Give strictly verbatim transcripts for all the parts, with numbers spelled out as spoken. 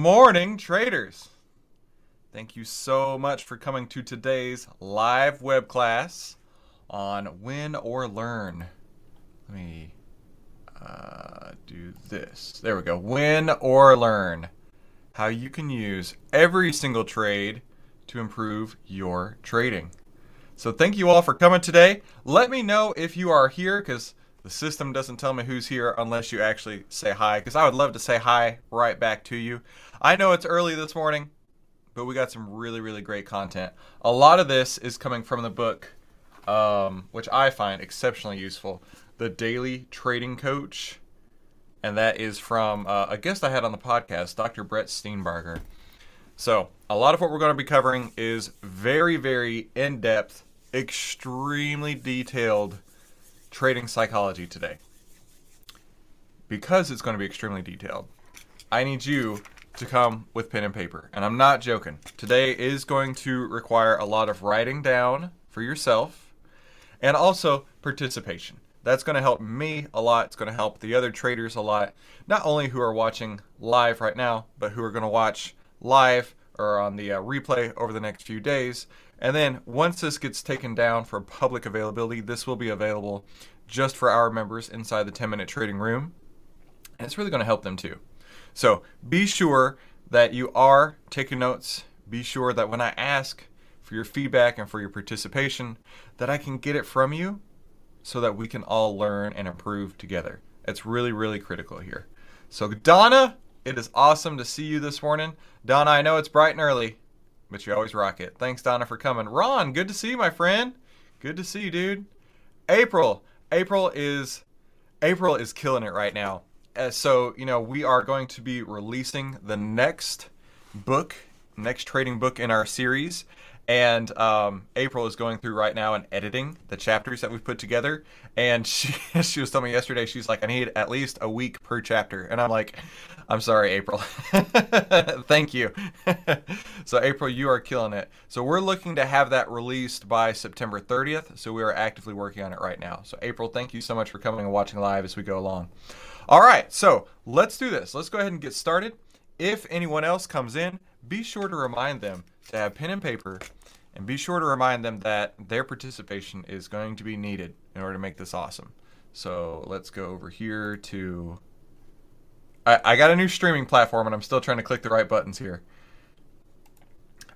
morning, traders. Thank you so much for coming to today's live web class on Win or Learn. Let me uh, do this. There we go. Win or Learn. How you can use every single trade to improve your trading. So thank you all for coming today. Let me know if you are here, because the system doesn't tell me who's here unless you actually say hi, because I would love to say hi right back to you. I know it's early this morning, but we got some really, really great content. A lot of this is coming from the book, um, which I find exceptionally useful, The Daily Trading Coach. And that is from uh, a guest I had on the podcast, Doctor Brett Steenbarger. So a lot of what we're going to be covering is very, very in-depth, extremely detailed trading psychology today. Because it's going to be extremely detailed, I need you to come with pen and paper. And I'm not joking. Today is going to require a lot of writing down for yourself and also participation. That's going to help me a lot. It's going to help the other traders a lot, not only who are watching live right now, but who are going to watch live or on the uh, replay over the next few days. And then once this gets taken down for public availability, this will be available just for our members inside the ten minute trading room. And it's really going to help them too. So be sure that you are taking notes. Be sure that when I ask for your feedback and for your participation, that I can get it from you so that we can all learn and improve together. It's really, really critical here. So Donna, it is awesome to see you this morning. Donna, I know it's bright and early, but you always rock it. Thanks, Donna, for coming. Ron, good to see you, my friend. Good to see you, dude. April. April is April is killing it right now. Uh, so, you know, we are going to be releasing the next book, next trading book in our series. And um, April is going through right now and editing the chapters that we've put together. And she she was telling me yesterday, she's like, I need at least a week per chapter. And I'm like, I'm sorry, April. Thank you. So April, you are killing it. So we're looking to have that released by September thirtieth. So we are actively working on it right now. So April, thank you so much for coming and watching live as we go along. All right, so let's do this. Let's go ahead and get started. If anyone else comes in, be sure to remind them to have pen and paper, and be sure to remind them that their participation is going to be needed in order to make this awesome. So let's go over here to, I, I got a new streaming platform and I'm still trying to click the right buttons here.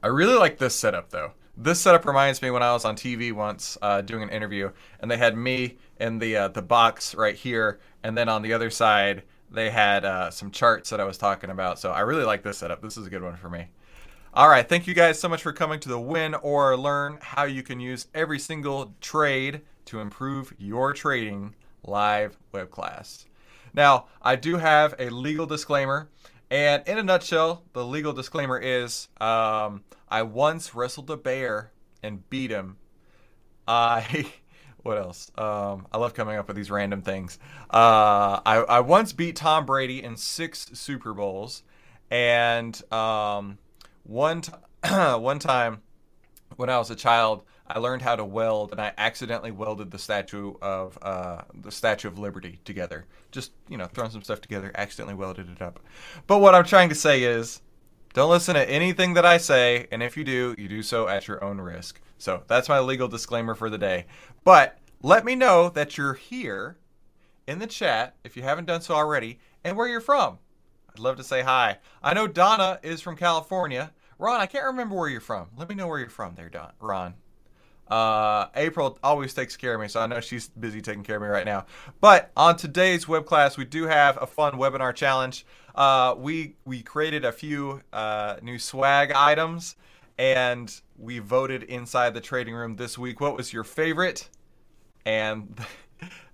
I really like this setup though. This setup reminds me when I was on T V once uh, doing an interview, and they had me in the, uh, the box right here, and then on the other side they had uh, some charts that I was talking about. So I really like this setup. This is a good one for me. All right, thank you guys so much for coming to the Win or Learn, how you can use every single trade to improve your trading live web class. Now, I do have a legal disclaimer, and in a nutshell, the legal disclaimer is um, I once wrestled a bear and beat him. I, what else? Um, I love coming up with these random things. Uh, I, I once beat Tom Brady in six Super Bowls, and... Um, One, t- one time when I was a child, I learned how to weld, and I accidentally welded the Statue of uh, the Statue of Liberty together. Just, you know, throwing some stuff together, accidentally welded it up. But what I'm trying to say is, don't listen to anything that I say, and if you do, you do so at your own risk. So that's my legal disclaimer for the day. But let me know that you're here in the chat, if you haven't done so already, and where you're from. I'd love to say hi. I know Donna is from California. Ron, I can't remember where you're from. Let me know where you're from there, Don, Ron. Uh, April always takes care of me, so I know she's busy taking care of me right now. But on today's web class, we do have a fun webinar challenge. Uh, we we created a few uh, new swag items, and we voted inside the trading room this week. What was your favorite? And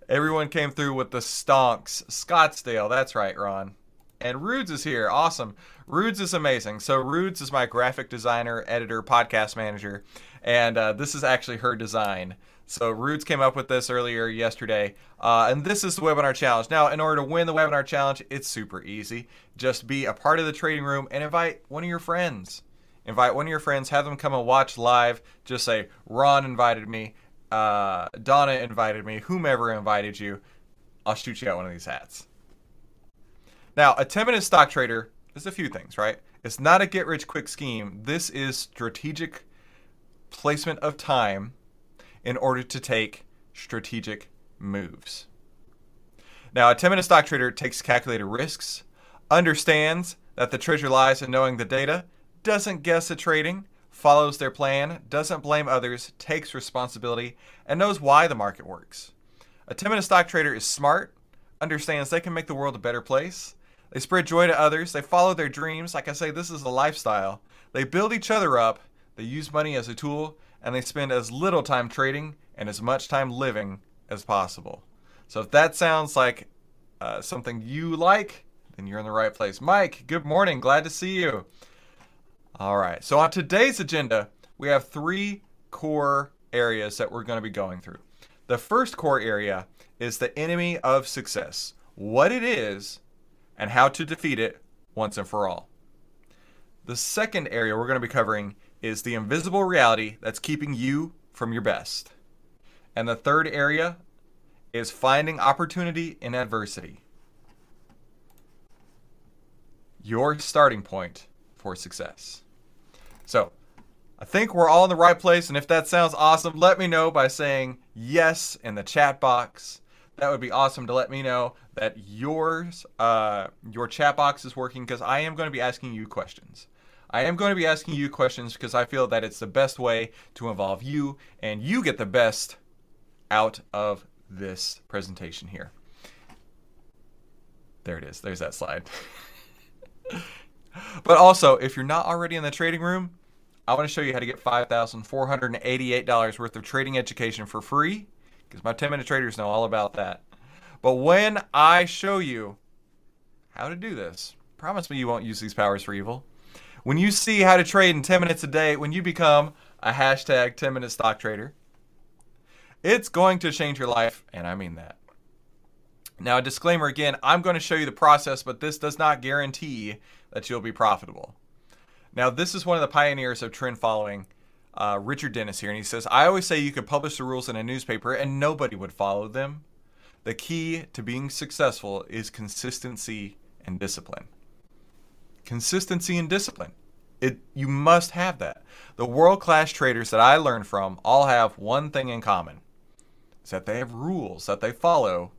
everyone came through with the stonks. Scottsdale, that's right, Ron. And Rudes is here. Awesome. Rudes is amazing. So Rudes is my graphic designer, editor, podcast manager. And uh, this is actually her design. So Rudes came up with this earlier yesterday. Uh, and this is the webinar challenge. Now, in order to win the webinar challenge, it's super easy. Just be a part of the trading room and invite one of your friends. Invite one of your friends. Have them come and watch live. Just say, Ron invited me. Uh, Donna invited me. Whomever invited you. I'll shoot you out one of these hats. Now, a ten minute stock trader there's a few things, right? It's not a get-rich-quick scheme. This is strategic placement of time in order to take strategic moves. Now, a ten-minute stock trader takes calculated risks, understands that the treasure lies in knowing the data, doesn't guess at trading, follows their plan, doesn't blame others, takes responsibility, and knows why the market works. A ten-minute stock trader is smart, understands they can make the world a better place. They spread joy to others. They follow their dreams. Like I say, this is a lifestyle. They build each other up. They use money as a tool, and they spend as little time trading and as much time living as possible. So if that sounds like uh, something you like, then you're in the right place. Mike, good morning. Glad to see you. All right. So on today's agenda, we have three core areas that we're going to be going through. The first core area is the enemy of success, what it is, and how to defeat it once and for all. The second area we're going to be covering is the invisible reality that's keeping you from your best. And the third area is finding opportunity in adversity. Your starting point for success. So I think we're all in the right place, and if that sounds awesome, let me know by saying yes in the chat box. That would be awesome to let me know that yours, uh, your chat box is working, because I am going to be asking you questions. I am going to be asking you questions because I feel that it's the best way to involve you and you get the best out of this presentation here. There it is. There's that slide. But also, if you're not already in the trading room, I want to show you how to get five thousand four hundred eighty-eight dollars worth of trading education for free, because my ten-minute traders know all about that. But when I show you how to do this, promise me you won't use these powers for evil. When you see how to trade in ten minutes a day, when you become a hashtag ten-minute stock trader, it's going to change your life, and I mean that. Now, a disclaimer again, I'm going to show you the process, but this does not guarantee that you'll be profitable. Now, this is one of the pioneers of trend following, uh, Richard Dennis here, and he says, I always say you could publish the rules in a newspaper and nobody would follow them. The key to being successful is consistency and discipline. Consistency and discipline. It, you must have that. The world-class traders that I learned from all have one thing in common. It's that they have rules that they follow,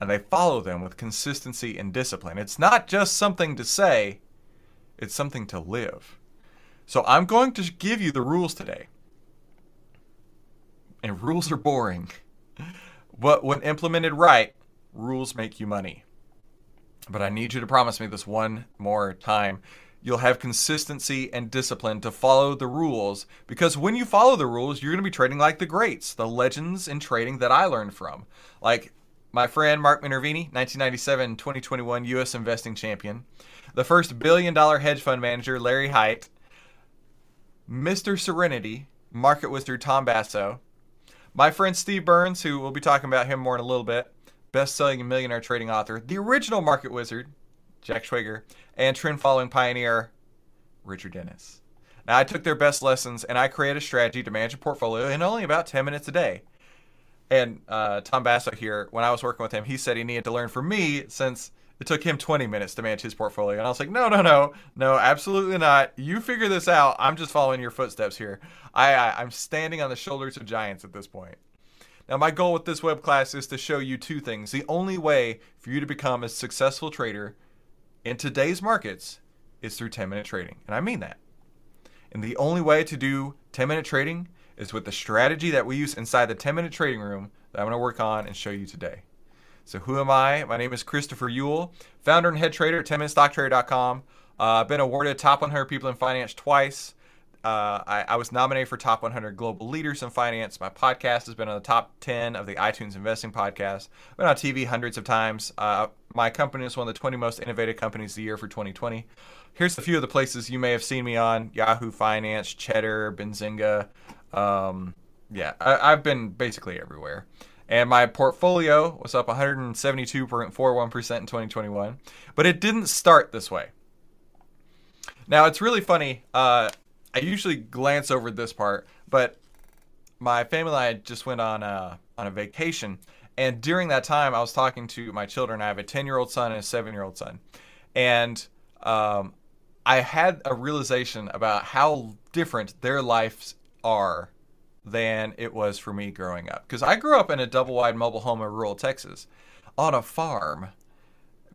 and they follow them with consistency and discipline. It's not just something to say. It's something to live. So I'm going to give you the rules today. And rules are boring. But when implemented right, rules make you money. But I need you to promise me this one more time. You'll have consistency and discipline to follow the rules. Because when you follow the rules, you're going to be trading like the greats, the legends in trading that I learned from. Like my friend Mark Minervini, nineteen ninety-seven to twenty twenty-one U S investing champion. The first billion-dollar hedge fund manager, Larry Hite. Mister Serenity, market wizard Tom Basso. My friend Steve Burns, who we'll be talking about him more in a little bit. Best-selling millionaire trading author. The original market wizard, Jack Schwager. And trend-following pioneer, Richard Dennis. Now, I took their best lessons, and I created a strategy to manage a portfolio in only about ten minutes a day. And uh, Tom Basso here, when I was working with him, he said he needed to learn from me since it took him twenty minutes to manage his portfolio. And I was like, no, no, no, no, absolutely not. You figure this out. I'm just following your footsteps here. I, I, I'm standing on the shoulders of giants at this point. Now, my goal with this web class is to show you two things. The only way for you to become a successful trader in today's markets is through ten-minute trading. And I mean that. And the only way to do ten-minute trading is with the strategy that we use inside the ten-minute trading room that I'm going to work on and show you today. So who am I? My name is Christopher Yule, founder and head trader at ten minute stock trader dot com. I've uh, been awarded Top one hundred People in Finance twice. Uh, I, I was nominated for Top one hundred Global Leaders in Finance. My podcast has been on the top ten of the iTunes Investing Podcast. I've been on T V hundreds of times. Uh, my company is one of the twenty most innovative companies of the year for twenty twenty. Here's a few of the places you may have seen me on. Yahoo Finance, Cheddar, Benzinga. Um, yeah, I, I've been basically everywhere. And my portfolio was up one hundred seventy-two point four one percent in twenty twenty-one. But it didn't start this way. Now, it's really funny. Uh, I usually glance over this part, but my family and I just went on a, on a vacation. And during that time, I was talking to my children. I have a ten-year-old son and a seven-year-old son. And um, I had a realization about how different their lives are than it was for me growing up. Because I grew up in a double-wide mobile home in rural Texas on a farm.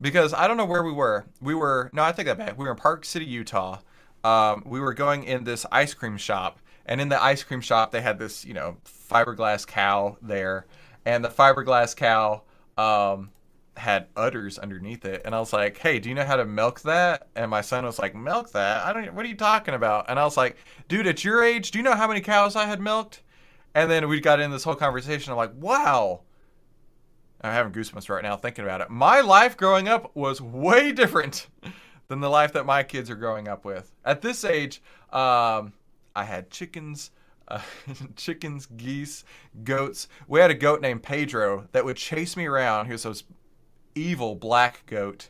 Because I don't know where we were. We were, no, I take that back. We were in Park City, Utah. Um, we were going in this ice cream shop. And in the ice cream shop, they had this, you know, fiberglass cow there. And the fiberglass cow um, had udders underneath it. And I was like, hey, do you know how to milk that? And my son was like, milk that? I don't, what are you talking about? And I was like, dude, at your age, do you know how many cows I had milked? And then we got in this whole conversation. I'm like, wow. I'm having goosebumps right now thinking about it. My life growing up was way different than the life that my kids are growing up with. At this age, um, I had chickens, uh, chickens, geese, goats. We had a goat named Pedro that would chase me around. He was this evil black goat.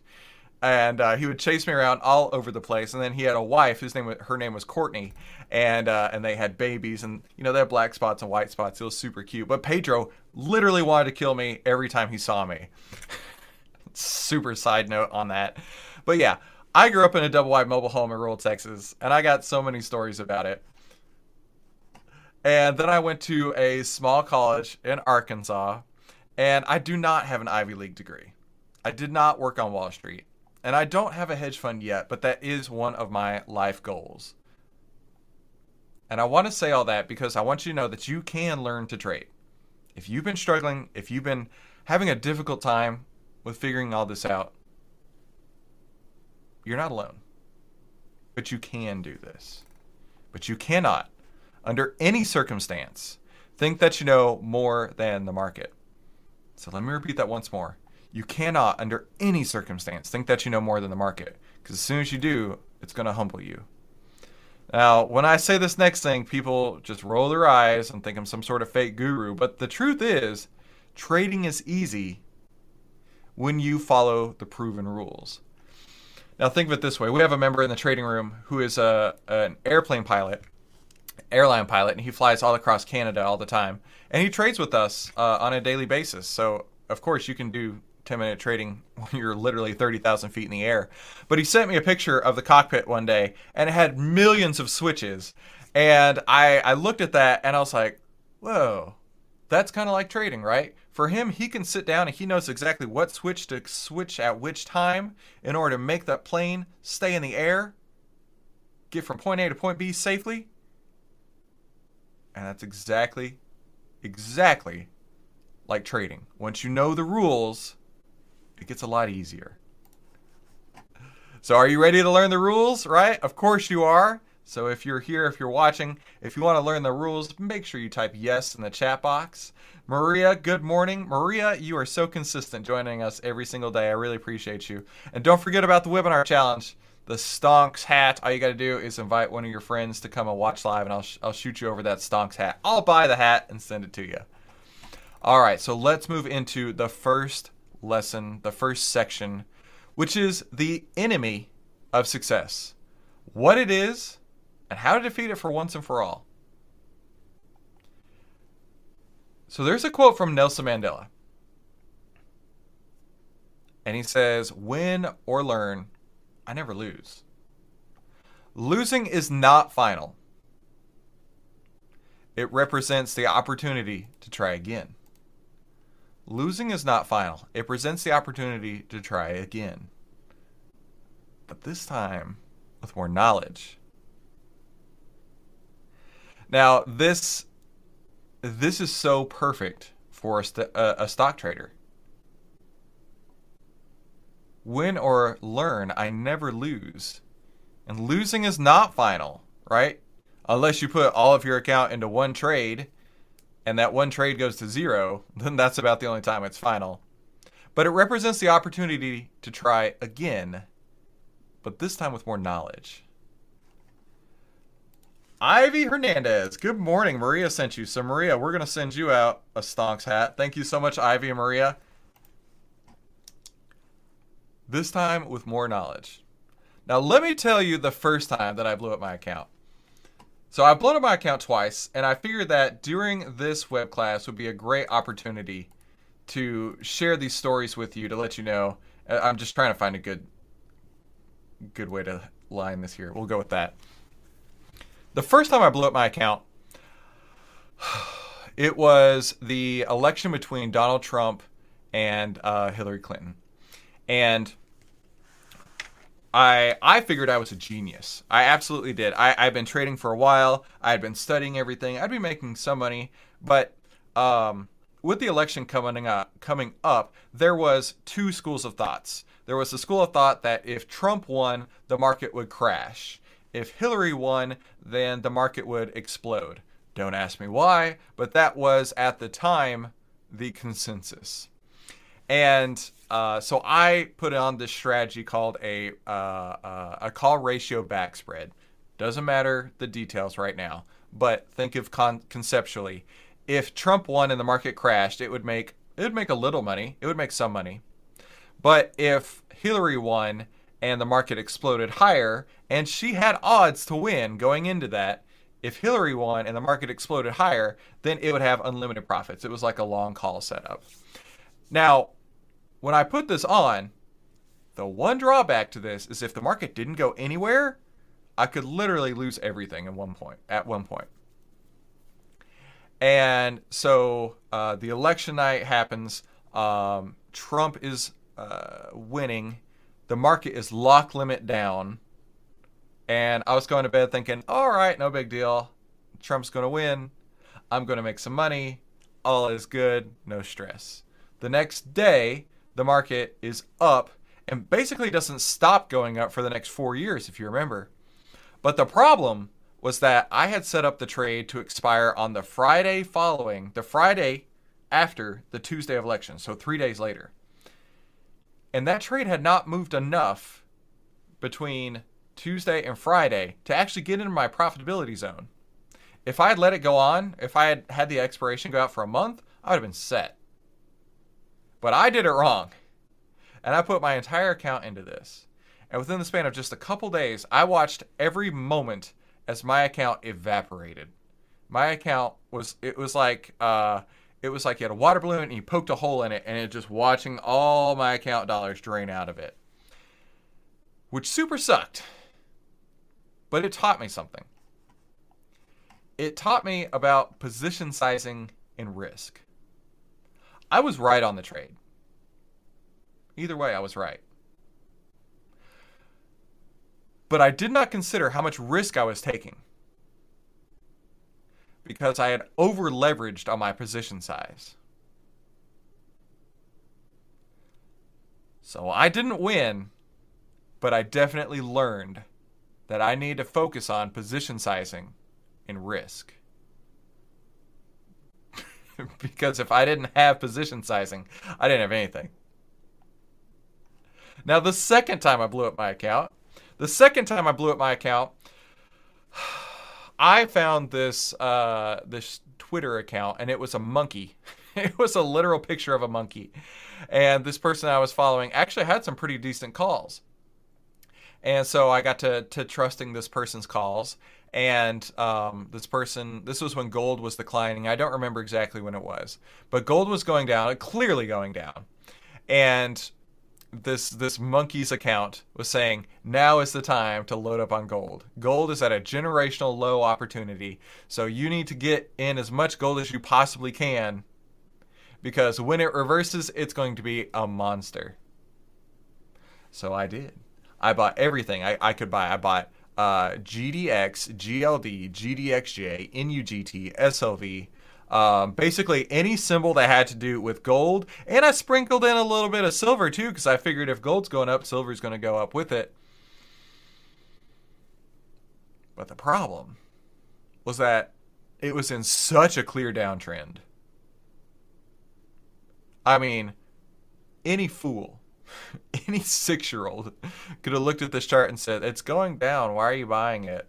And uh, he would chase me around all over the place. And then he had a wife whose name was, her name was Courtney, and uh, and they had babies. And you know, they had black spots and white spots. It was super cute. But Pedro literally wanted to kill me every time he saw me. Super side note on that. But yeah, I grew up in a double-wide mobile home in rural Texas, and I got so many stories about it. And then I went to a small college in Arkansas, and I do not have an Ivy League degree. I did not work on Wall Street. And I don't have a hedge fund yet, but that is one of my life goals. And I want to say all that because I want you to know that you can learn to trade. If you've been struggling, if you've been having a difficult time with figuring all this out, you're not alone. But you can do this. But you cannot, under any circumstance, think that you know more than the market. So let me repeat that once more. You cannot, under any circumstance, think that you know more than the market. Because as soon as you do, it's going to humble you. Now, when I say this next thing, people just roll their eyes and think I'm some sort of fake guru. But the truth is, trading is easy when you follow the proven rules. Now, think of it this way. We have a member in the trading room who is a, an airplane pilot, airline pilot, and he flies all across Canada all the time. And he trades with us uh, on a daily basis. So, of course, you can do ten minute trading when you're literally thirty thousand feet in the air. But he sent me a picture of the cockpit one day, and it had millions of switches. And I, I looked at that, and I was like, whoa, that's kind of like trading, right? For him, he can sit down, and he knows exactly what switch to switch at which time in order to make that plane stay in the air, get from point A to point B safely. And that's exactly, exactly like trading. Once you know the rules, it gets a lot easier. So are you ready to learn the rules, right? Of course you are. So if you're here, if you're watching, if you want to learn the rules, make sure you type yes in the chat box. Maria, good morning. Maria, you are so consistent joining us every single day. I really appreciate you. And don't forget about the webinar challenge, the Stonks hat. All you got to do is invite one of your friends to come and watch live, and I'll, sh- I'll shoot you over that Stonks hat. I'll buy the hat and send it to you. All right, so let's move into the first lesson, the first section, which is the enemy of success, what it is, and how to defeat it for once and for all. So there's a quote from Nelson Mandela. And he says, win or learn, I never lose. Losing is not final. It represents the opportunity to try again. Losing is not final. It presents the opportunity to try again. But this time with more knowledge. Now, this this is so perfect for a, st- uh, a stock trader. Win or learn, I never lose. And losing is not final, right? Unless you put all of your account into one trade, and that one trade goes to zero, then that's about the only time it's final. But it represents the opportunity to try again, but this time with more knowledge. Ivy Hernandez, good morning. Maria sent you. So Maria, we're going to send you out a Stonks hat. Thank you so much, Ivy and Maria. This time with more knowledge. Now let me tell you the first time that I blew up my account. So I've blown up my account twice, and I figured that during this web class would be a great opportunity to share these stories with you, to let you know. I'm just trying to find a good good way to line this here. We'll go with that. The first time I blew up my account, it was the election between Donald Trump and uh, Hillary Clinton. And I I figured I was a genius. I absolutely did. I, I've been trading for a while. I'd been studying everything. I'd be making some money. But um, with the election coming up, coming up, there was two schools of thoughts. There was the school of thought that if Trump won, the market would crash. If Hillary won, then the market would explode. Don't ask me why, but that was, at the time, the consensus. And uh, so I put on this strategy called a uh, uh, a call ratio back spread. Doesn't matter the details right now, but think of con- conceptually. If Trump won and the market crashed, it would make it would make a little money. It would make some money. But if Hillary won and the market exploded higher, and she had odds to win going into that, if Hillary won and the market exploded higher, then it would have unlimited profits. It was like a long call setup. Now, when I put this on, the one drawback to this is if the market didn't go anywhere, I could literally lose everything at one point. At one point. And so uh, the election night happens. Um, Trump is uh, winning. The market is lock limit down. And I was going to bed thinking, all right, no big deal. Trump's going to win. I'm going to make some money. All is good. No stress. The next day, the market is up and basically doesn't stop going up for the next four years, if you remember. But the problem was that I had set up the trade to expire on the Friday following, the Friday after the Tuesday of election, so three days later. And that trade had not moved enough between Tuesday and Friday to actually get into my profitability zone. If I had let it go on, if I had had the expiration go out for a month, I would have been set. But I did it wrong. And I put my entire account into this. And within the span of just a couple days, I watched every moment as my account evaporated. My account was, it was like, uh, it was like you had a water balloon and you poked a hole in it and it just watching all my account dollars drain out of it. Which super sucked. But it taught me something. It taught me about position sizing and risk. I was right on the trade. Either way, I was right. But I did not consider how much risk I was taking because I had over leveraged on my position size. So I didn't win, but I definitely learned that I need to focus on position sizing and risk. Because if I didn't have position sizing, I didn't have anything. Now, the second time I blew up my account, the second time I blew up my account, I found this uh, this Twitter account, and it was a monkey. It was a literal picture of a monkey. And this person I was following actually had some pretty decent calls. And so I got to, to trusting this person's calls. And um, this person, this was when gold was declining. I don't remember exactly when it was, but gold was going down, clearly going down. And this this monkey's account was saying, now is the time to load up on gold. Gold is at a generational low opportunity. So you need to get in as much gold as you possibly can, because when it reverses, it's going to be a monster. So I did. I bought everything I, I could buy. I bought Uh, G D X, G L D, G D X J, N U G T, S L V, um, basically any symbol that had to do with gold. And I sprinkled in a little bit of silver too, because I figured if gold's going up, silver's going to go up with it. But the problem was that it was in such a clear downtrend. I mean, any fool, any six-year-old could have looked at this chart and said, it's going down. Why are you buying it?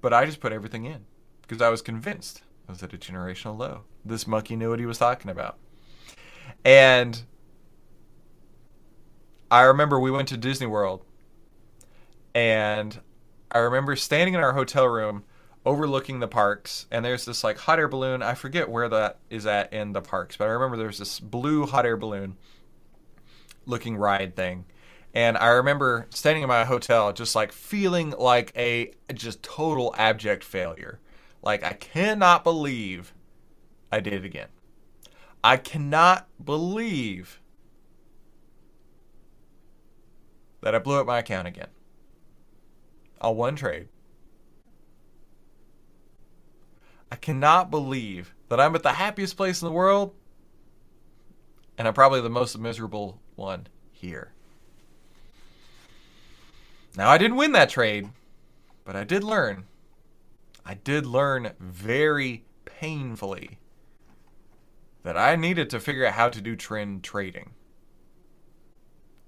But I just put everything in because I was convinced I was at a generational low. This monkey knew what he was talking about. And I remember we went to Disney World, and I remember standing in our hotel room overlooking the parks, and there's this like hot air balloon. I forget where that is at in the parks, but I remember there's this blue hot air balloon, looking ride thing. And I remember staying in my hotel, just like feeling like a just total abject failure. Like, I cannot believe I did it again. I cannot believe that I blew up my account again on one trade. I cannot believe that I'm at the happiest place in the world, and I'm probably the most miserable one here. Now, I didn't win that trade, but I did learn. I did learn very painfully that I needed to figure out how to do trend trading.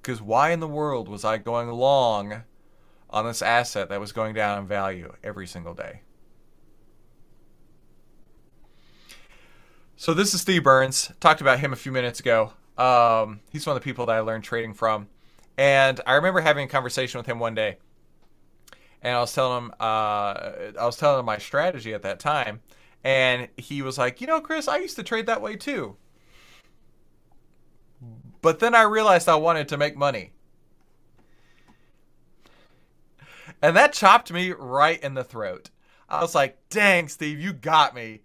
Because why in the world was I going long on this asset that was going down in value every single day? So this is Steve Burns. Talked about him a few minutes ago. Um, he's one of the people that I learned trading from. And I remember having a conversation with him one day. And I was telling him uh, I was telling him my strategy at that time. And he was like, you know, Chris, I used to trade that way too. But then I realized I wanted to make money. And that chopped me right in the throat. I was like, dang, Steve, you got me.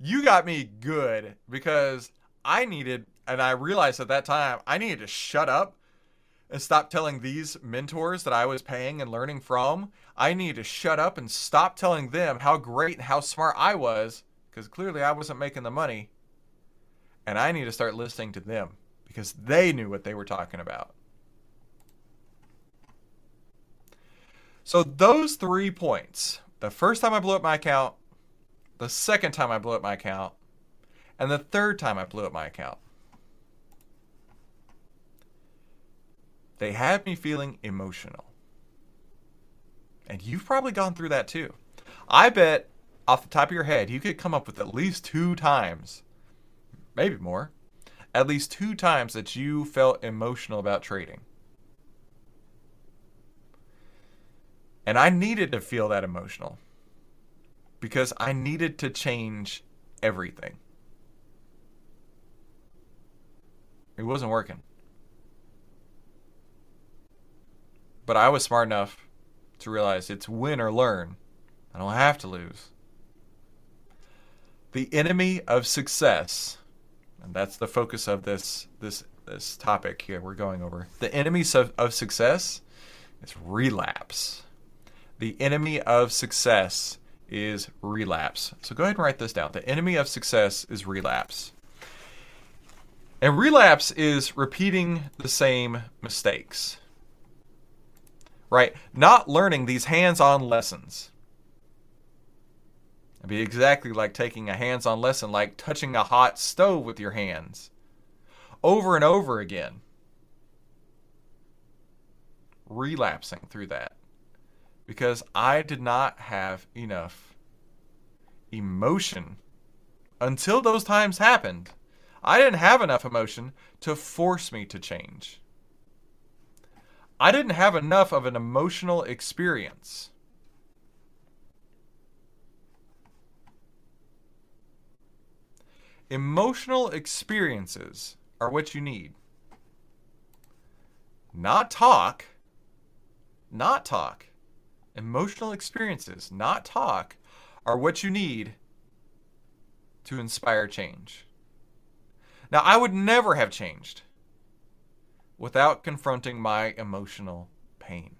You got me good, because I needed, and I realized at that time, I needed to shut up and stop telling these mentors that I was paying and learning from. I needed to shut up and stop telling them how great and how smart I was, because clearly I wasn't making the money. And I need to start listening to them, because they knew what they were talking about. So those three points, the first time I blew up my account, the second time I blew up my account, and the third time I blew up my account, they had me feeling emotional. And you've probably gone through that too. I bet off the top of your head, you could come up with at least two times, maybe more, at least two times that you felt emotional about trading. And I needed to feel that emotional, because I needed to change everything. It wasn't working. But I was smart enough to realize it's win or learn. I don't have to lose. The enemy of success, and that's the focus of this this this topic here we're going over. The enemy of, of success is relapse. The enemy of success is relapse. So go ahead and write this down. The enemy of success is relapse. And relapse is repeating the same mistakes, right? Not learning these hands-on lessons. It'd be exactly like taking a hands-on lesson, like touching a hot stove with your hands over and over again. Relapsing through that. Because I did not have enough emotion until those times happened. I didn't have enough emotion to force me to change. I didn't have enough of an emotional experience. Emotional experiences are what you need. Not talk. Not talk. Emotional experiences, not talk, are what you need to inspire change. Now, I would never have changed without confronting my emotional pain.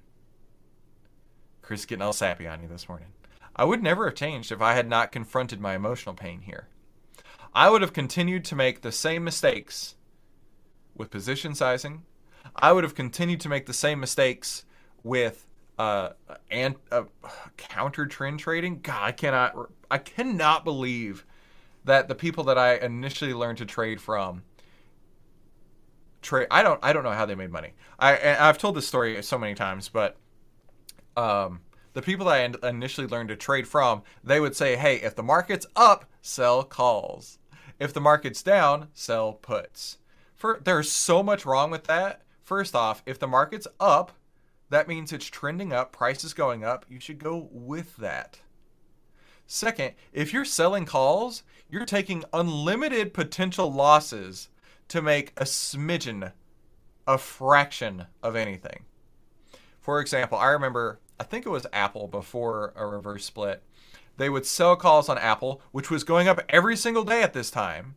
Chris getting all sappy on you this morning. I would never have changed if I had not confronted my emotional pain here. I would have continued to make the same mistakes with position sizing. I would have continued to make the same mistakes with Uh, and uh, counter trend trading. God, I cannot, I cannot believe that the people that I initially learned to trade from trade. I don't, I don't know how they made money. I, and I've told this story so many times, but um, the people that I initially learned to trade from, they would say, "Hey, if the market's up, sell calls. If the market's down, sell puts." For there's so much wrong with that. First off, if the market's up, that means it's trending up, price is going up. You should go with that. Second, if you're selling calls, you're taking unlimited potential losses to make a smidgen a fraction of anything. For example, I remember, I think it was Apple before a reverse split. They would sell calls on Apple, which was going up every single day at this time.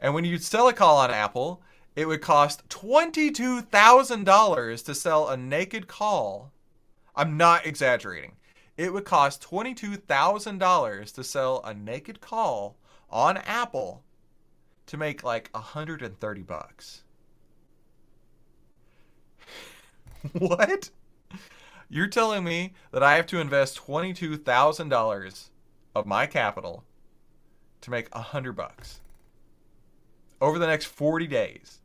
And when you'd sell a call on Apple, it would cost twenty-two thousand dollars to sell a naked call. I'm not exaggerating. It would cost twenty-two thousand dollars to sell a naked call on Apple to make like one hundred thirty bucks. What? You're telling me that I have to invest twenty-two thousand dollars of my capital to make one hundred bucks over the next forty days.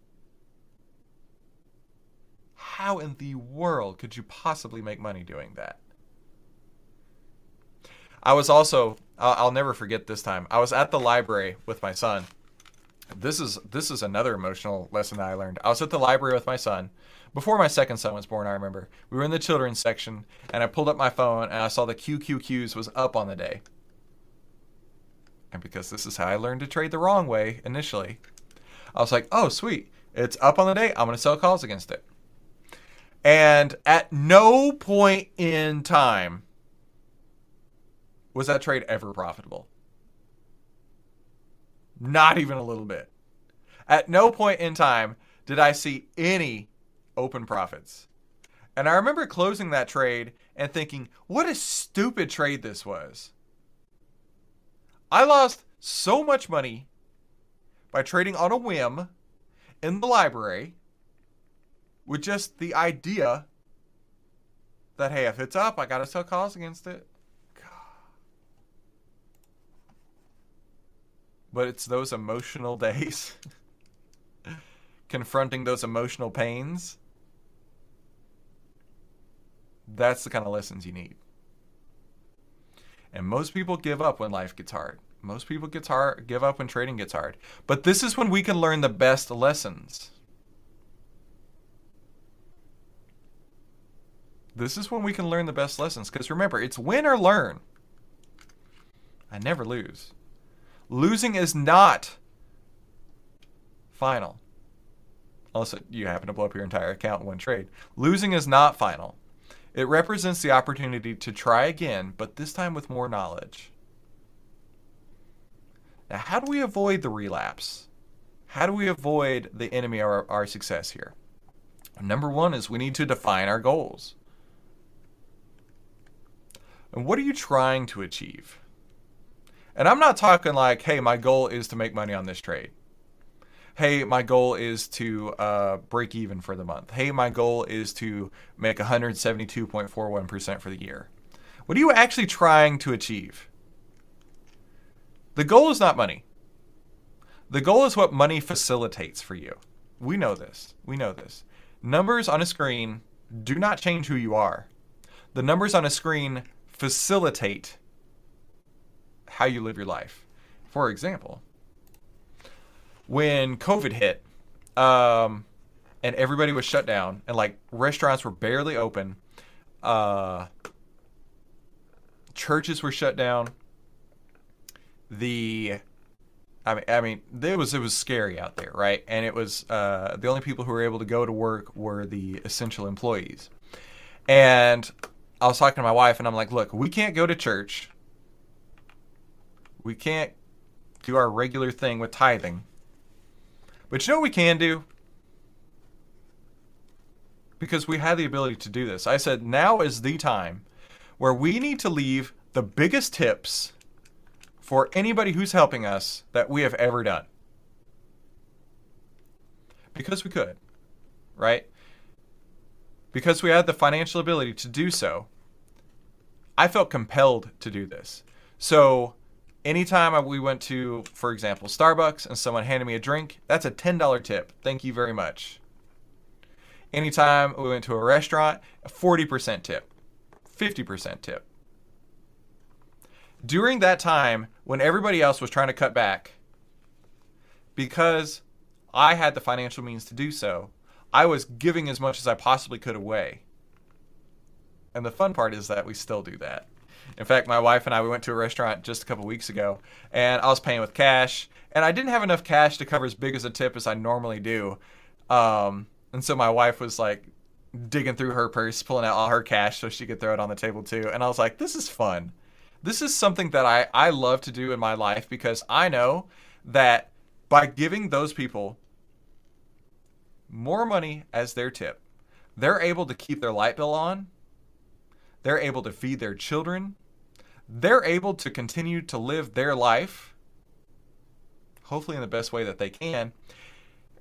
How in the world could you possibly make money doing that? I was also, uh, I'll never forget this time. I was at the library with my son. This is this is another emotional lesson that I learned. I was at the library with my son. Before my second son was born, I remember. We were in the children's section, and I pulled up my phone, and I saw the Q Q Qs was up on the day. And because this is how I learned to trade the wrong way initially, I was like, oh, sweet. It's up on the day. I'm going to sell calls against it. And at no point in time was that trade ever profitable. Not even a little bit. At no point in time did I see any open profits. And I remember closing that trade and thinking, what a stupid trade this was. I lost so much money by trading on a whim in the library with just the idea that, hey, if it's up, I got to sell calls against it. God. But it's those emotional days, confronting those emotional pains. That's the kind of lessons you need. And most people give up when life gets hard. Most people gets hard, give up when trading gets hard. But this is when we can learn the best lessons. This is when we can learn the best lessons. Because remember, it's win or learn. I never lose. Losing is not final. Unless you happen to blow up your entire account in one trade. Losing is not final. It represents the opportunity to try again, but this time with more knowledge. Now, how do we avoid the relapse? How do we avoid the enemy of our, our success here? Number one is we need to define our goals. And what are you trying to achieve? And I'm not talking like, hey, my goal is to make money on this trade. Hey, my goal is to uh, break even for the month. Hey, my goal is to make one hundred seventy-two point four one percent for the year. What are you actually trying to achieve? The goal is not money. The goal is what money facilitates for you. We know this. We know this. Numbers on a screen do not change who you are. The numbers on a screen facilitate how you live your life. For example, when COVID hit um, and everybody was shut down and like restaurants were barely open, uh, churches were shut down. The, I mean, I mean, it was, it was scary out there, right? And it was uh, the only people who were able to go to work were the essential employees. And I was talking to my wife and I'm like, look, we can't go to church. We can't do our regular thing with tithing. But you know what we can do? Because we had the ability to do this. I said, now is the time where we need to leave the biggest tips for anybody who's helping us that we have ever done. Because we could, right? Because we had the financial ability to do so, I felt compelled to do this. So anytime we went to, for example, Starbucks and someone handed me a drink, that's a ten dollar tip. Thank you very much. Anytime we went to a restaurant, a forty percent tip, fifty percent tip. During that time, when everybody else was trying to cut back, because I had the financial means to do so, I was giving as much as I possibly could away. And the fun part is that we still do that. In fact, my wife and I, we went to a restaurant just a couple weeks ago, and I was paying with cash, and I didn't have enough cash to cover as big as a tip as I normally do. Um, And so my wife was like digging through her purse, pulling out all her cash so she could throw it on the table too. And I was like, this is fun. This is something that I, I love to do in my life, because I know that by giving those people more money as their tip, they're able to keep their light bill on. They're able to feed their children. They're able to continue to live their life, hopefully in the best way that they can.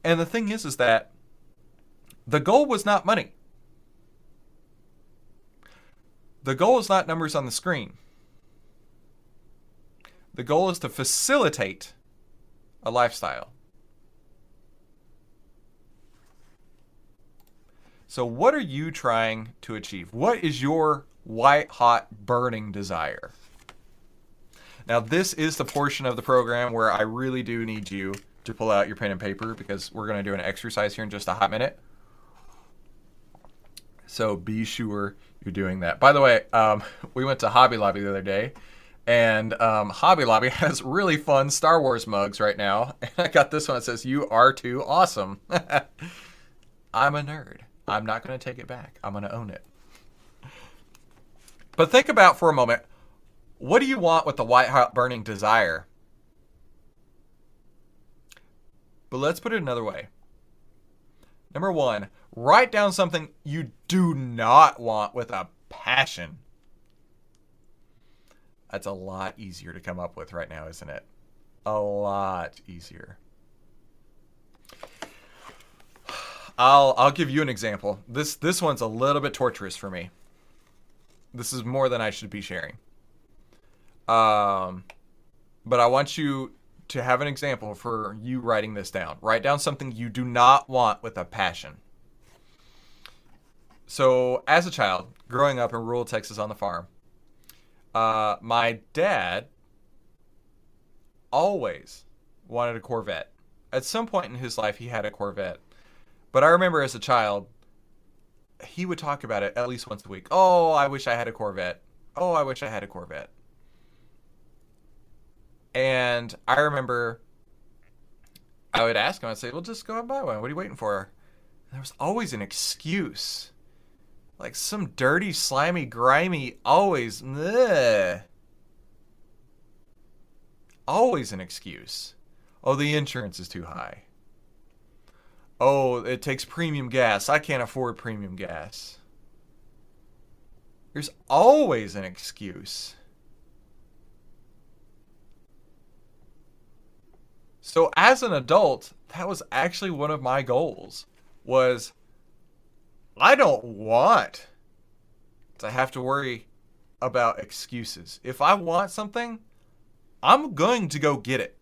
And the thing is, is that the goal was not money. The goal is not numbers on the screen. The goal is to facilitate a lifestyle. So what are you trying to achieve? What is your white hot burning desire? Now, this is the portion of the program where I really do need you to pull out your pen and paper, because we're going to do an exercise here in just a hot minute. So be sure you're doing that. By the way, um, we went to Hobby Lobby the other day, and um, Hobby Lobby has really fun Star Wars mugs right now. And I got this one that says, "You are too awesome." I'm a nerd. I'm not going to take it back. I'm going to own it. But think about for a moment, what do you want with the white hot burning desire? But let's put it another way. Number one, write down something you do not want with a passion. That's a lot easier to come up with right now, isn't it? A lot easier. I'll I'll give you an example. This this one's a little bit torturous for me. This is more than I should be sharing. Um, but I want you to have an example for you writing this down. Write down something you do not want with a passion. So as a child, growing up in rural Texas on the farm, uh, my dad always wanted a Corvette. At some point in his life, he had a Corvette. But I remember as a child, he would talk about it at least once a week. Oh, I wish I had a Corvette. Oh, I wish I had a Corvette. And I remember I would ask him, I'd say, well, just go out and buy one. What are you waiting for? And there was always an excuse. Like some dirty, slimy, grimy, always, bleh. Always an excuse. Oh, the insurance is too high. Oh, it takes premium gas. I can't afford premium gas. There's always an excuse. So as an adult, that was actually one of my goals, was I don't want to have to worry about excuses. If I want something, I'm going to go get it.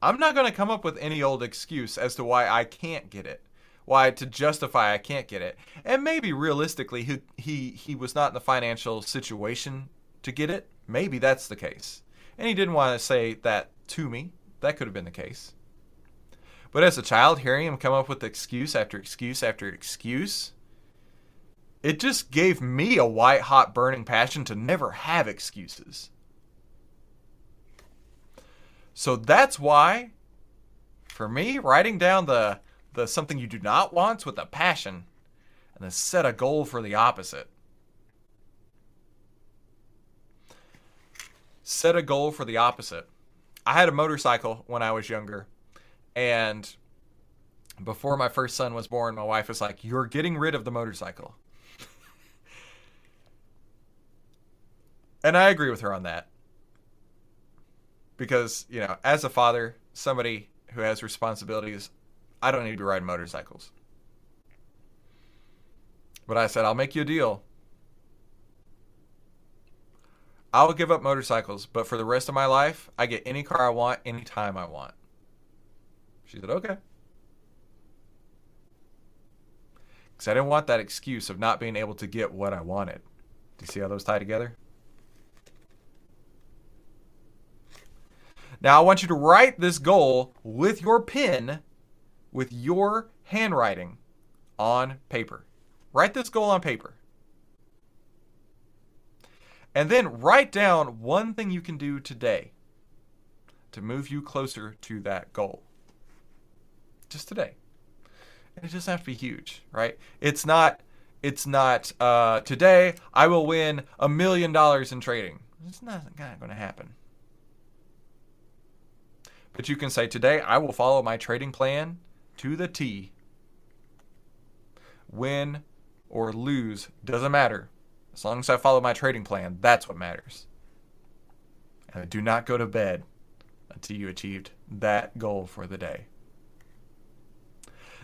I'm not going to come up with any old excuse as to why I can't get it, why to justify I can't get it. And maybe realistically, he he, he was not in the financial situation to get it. Maybe that's the case. And he didn't want to say that to me. That could have been the case. But as a child, hearing him come up with excuse after excuse after excuse, it just gave me a white hot burning passion to never have excuses. So that's why, for me, writing down the, the something you do not want with a passion, and then set a goal for the opposite. Set a goal for the opposite. I had a motorcycle when I was younger, and before my first son was born, my wife was like, "You're getting rid of the motorcycle." And I agree with her on that. Because, you know, as a father, somebody who has responsibilities, I don't need to ride motorcycles. But I said, I'll make you a deal. I'll give up motorcycles, but for the rest of my life, I get any car I want, any time I want. She said, okay. Because I didn't want that excuse of not being able to get what I wanted. Do you see how those tie together? Now, I want you to write this goal with your pen, with your handwriting on paper. Write this goal on paper. And then write down one thing you can do today to move you closer to that goal. Just today. and it doesn't have to be huge, right? It's not, it's not uh, today I will win a million dollars in trading. It's not, not going to happen. But you can say, today I will follow my trading plan to the T. Win or lose, doesn't matter. As long as I follow my trading plan, that's what matters. And do not go to bed until you achieved that goal for the day.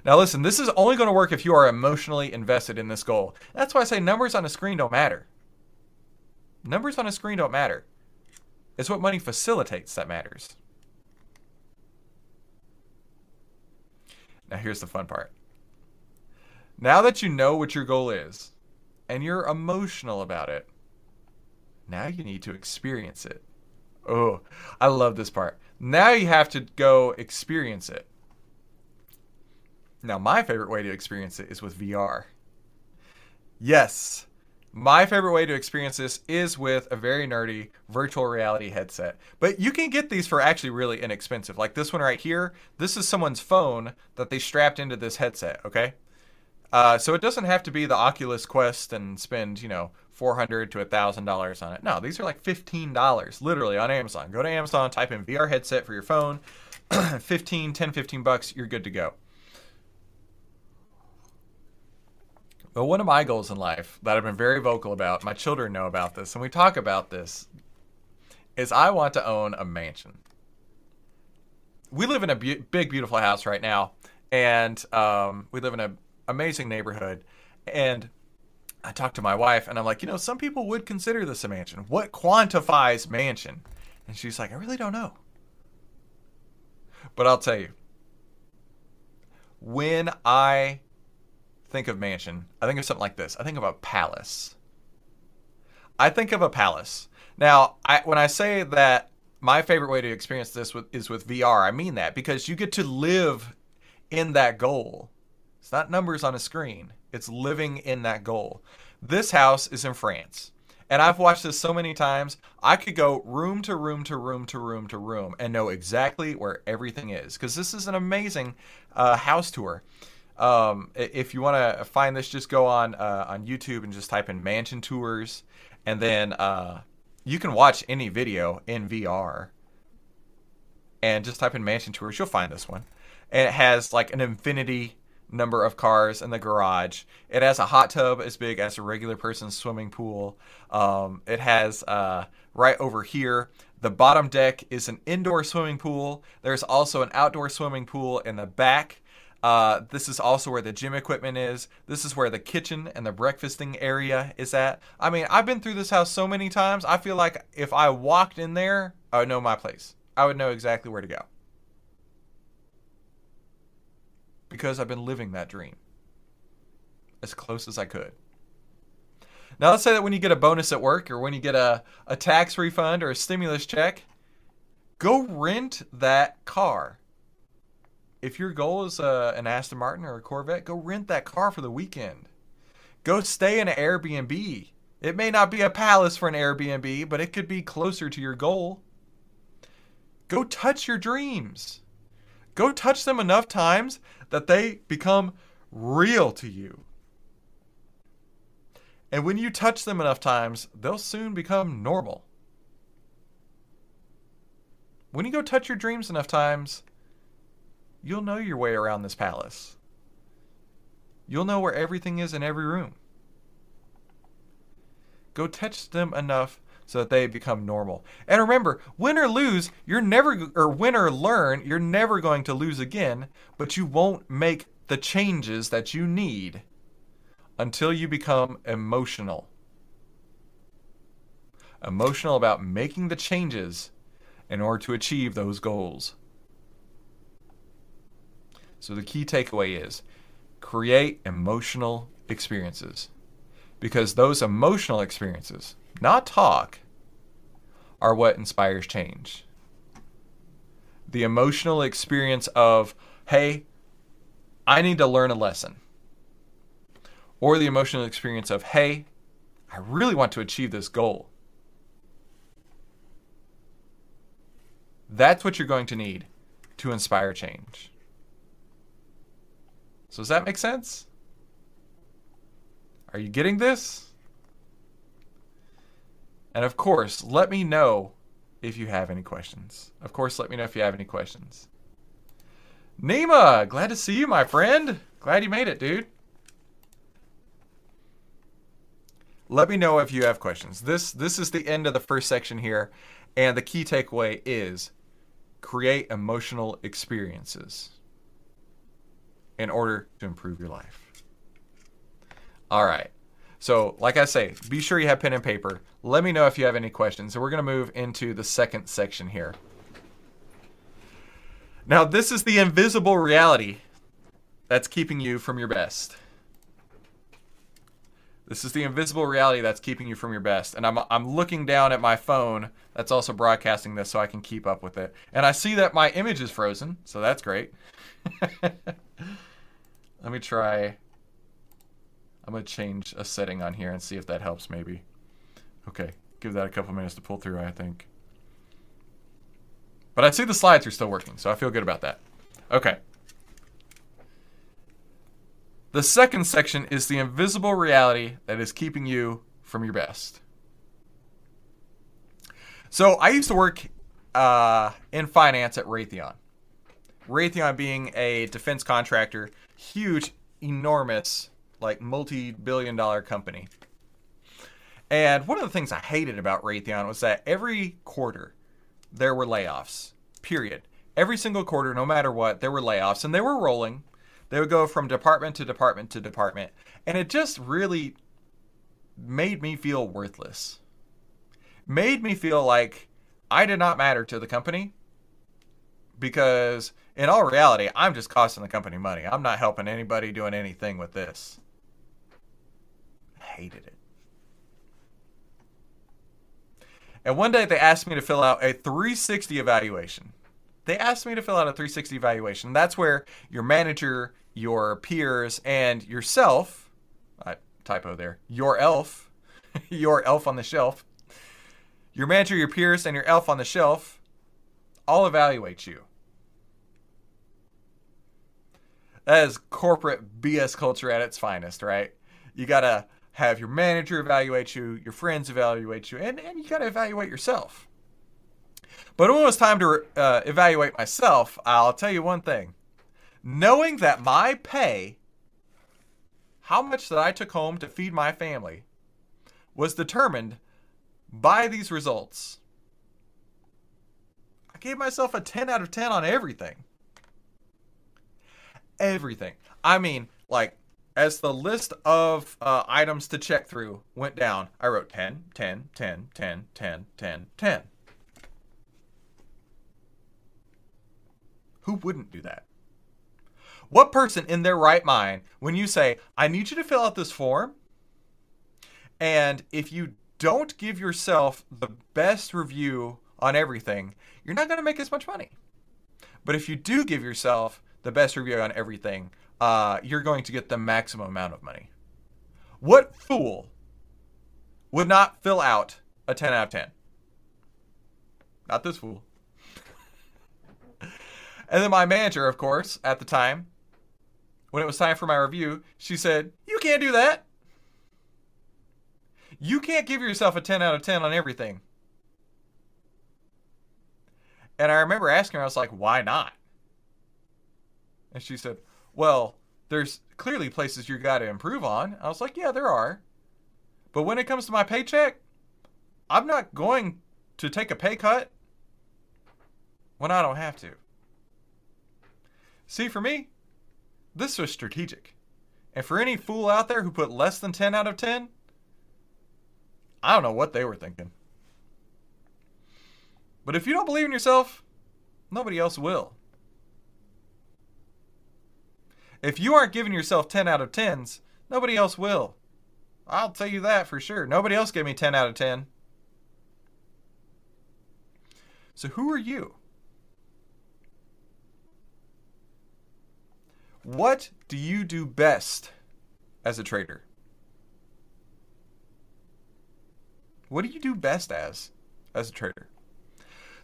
Now listen, this is only going to work if you are emotionally invested in this goal. That's why I say numbers on a screen don't matter. Numbers on a screen don't matter. It's what money facilitates that matters. Now here's the fun part. Now that you know what your goal is, and you're emotional about it, now you need to experience it. Oh, I love this part. Now you have to go experience it. Now, my favorite way to experience it is with V R. Yes, my favorite way to experience this is with a very nerdy virtual reality headset. But you can get these for actually really inexpensive. Like this one right here, this is someone's phone that they strapped into this headset, okay? Uh, so it doesn't have to be the Oculus Quest and spend, you know, four hundred dollars to one thousand dollars on it. No, these are like fifteen dollars, literally, on Amazon. Go to Amazon, type in V R headset for your phone, fifteen, ten, fifteen bucks, you're good to go. But one of my goals in life that I've been very vocal about, my children know about this, and we talk about this, is I want to own a mansion. We live in a be- big, beautiful house right now, and um, we live in an amazing neighborhood. And I talked to my wife, and I'm like, you know, some people would consider this a mansion. What quantifies mansion? And she's like, I really don't know. But I'll tell you, when I think of mansion, I think of something like this. I think of a palace. I think of a palace. Now, I, when I say that my favorite way to experience this with, is with V R, I mean that because you get to live in that goal. It's not numbers on a screen. It's living in that goal. This house is in France, and I've watched this so many times. I could go room to room to room to room to room and know exactly where everything is because this is an amazing uh, house tour. Um, if you want to find this, just go on uh, on YouTube and just type in mansion tours, and then uh, you can watch any video in V R. And just type in mansion tours, you'll find this one, and it has like an infinity number of cars in the garage. It has a hot tub as big as a regular person's swimming pool. Um, it has uh, right over here. The bottom deck is an indoor swimming pool. There's also an outdoor swimming pool in the back. Uh, this is also where the gym equipment is. This is where the kitchen and the breakfasting area is at. I mean, I've been through this house so many times. I feel like if I walked in there, I would know my place. I would know exactly where to go. Because I've been living that dream as close as I could. Now, let's say that when you get a bonus at work or when you get a, a tax refund or a stimulus check, go rent that car. If your goal is uh, an Aston Martin or a Corvette, go rent that car for the weekend. Go stay in an Airbnb. It may not be a palace for an Airbnb, but it could be closer to your goal. Go touch your dreams. Go touch them enough times that they become real to you. And when you touch them enough times, they'll soon become normal. When you go touch your dreams enough times, you'll know your way around this palace. You'll know where everything is in every room. Go touch them enough so that they become normal. And remember, win or lose, you're never, or win or learn, you're never going to lose again, but you won't make the changes that you need until you become emotional. Emotional about making the changes in order to achieve those goals. So the key takeaway is create emotional experiences because those emotional experiences, not talk, are what inspires change. The emotional experience of, hey, I need to learn a lesson. Or the emotional experience of, hey, I really want to achieve this goal. That's what you're going to need to inspire change. So does that make sense? Are you getting this? And of course, let me know if you have any questions. Of course, let me know if you have any questions. Nima, glad to see you, my friend. Glad you made it, dude. Let me know if you have questions. This, this is the end of the first section here. And the key takeaway is create emotional experiences in order to improve your life. All right. So like I say, be sure you have pen and paper. Let me know if you have any questions. So we're going to move into the second section here. Now, this is the invisible reality that's keeping you from your best. This is the invisible reality that's keeping you from your best. And I'm I'm looking down at my phone that's also broadcasting this so I can keep up with it. And I see that my image is frozen, so that's great. Let me try. I'm going to change a setting on here and see if that helps maybe. Okay, give that a couple minutes to pull through, I think. But I see the slides are still working, so I feel good about that. Okay. The second section is the invisible reality that is keeping you from your best. So I used to work uh, in finance at Raytheon. Raytheon being a defense contractor, huge, enormous, like multi-billion dollar company. And one of the things I hated about Raytheon was that every quarter, there were layoffs, period. Every single quarter, no matter what, there were layoffs, and they were rolling. They would go from department to department to department, and it just really made me feel worthless. Made me feel like I did not matter to the company, because in all reality, I'm just costing the company money. I'm not helping anybody doing anything with this. I hated it. And one day they asked me to fill out a three sixty evaluation. They asked me to fill out a three sixty evaluation. That's where your manager, your peers, and yourself, uh, typo there, your elf, your elf on the shelf, your manager, your peers, and your elf on the shelf all evaluate you. That is corporate B S culture at its finest, right? You got to have your manager evaluate you, your friends evaluate you, and, and you got to evaluate yourself. But when it was time to uh, evaluate myself, I'll tell you one thing. Knowing that my pay, how much that I took home to feed my family, was determined by these results. I gave myself a ten out of ten on everything. Everything. I mean, like, as the list of uh, items to check through went down, I wrote ten, ten, ten, ten, ten, ten, ten. Who wouldn't do that? What person in their right mind, when you say, I need you to fill out this form, and if you don't give yourself the best review on everything, you're not going to make as much money. But if you do give yourself the best review on everything, Uh, you're going to get the maximum amount of money. What fool would not fill out a ten out of ten? Not this fool. And then my manager, of course, at the time, when it was time for my review, she said, you can't do that. You can't give yourself a ten out of ten on everything. And I remember asking her, I was like, why not? And she said, well, there's clearly places you got to improve on. I was like, yeah, there are. But when it comes to my paycheck, I'm not going to take a pay cut when I don't have to. See, for me, this was strategic. And for any fool out there who put less than ten out of ten, I don't know what they were thinking. But if you don't believe in yourself, nobody else will. If you aren't giving yourself ten out of tens, nobody else will. I'll tell you that for sure. Nobody else gave me ten out of ten. So who are you? What do you do best as a trader? What do you do best as, as a trader?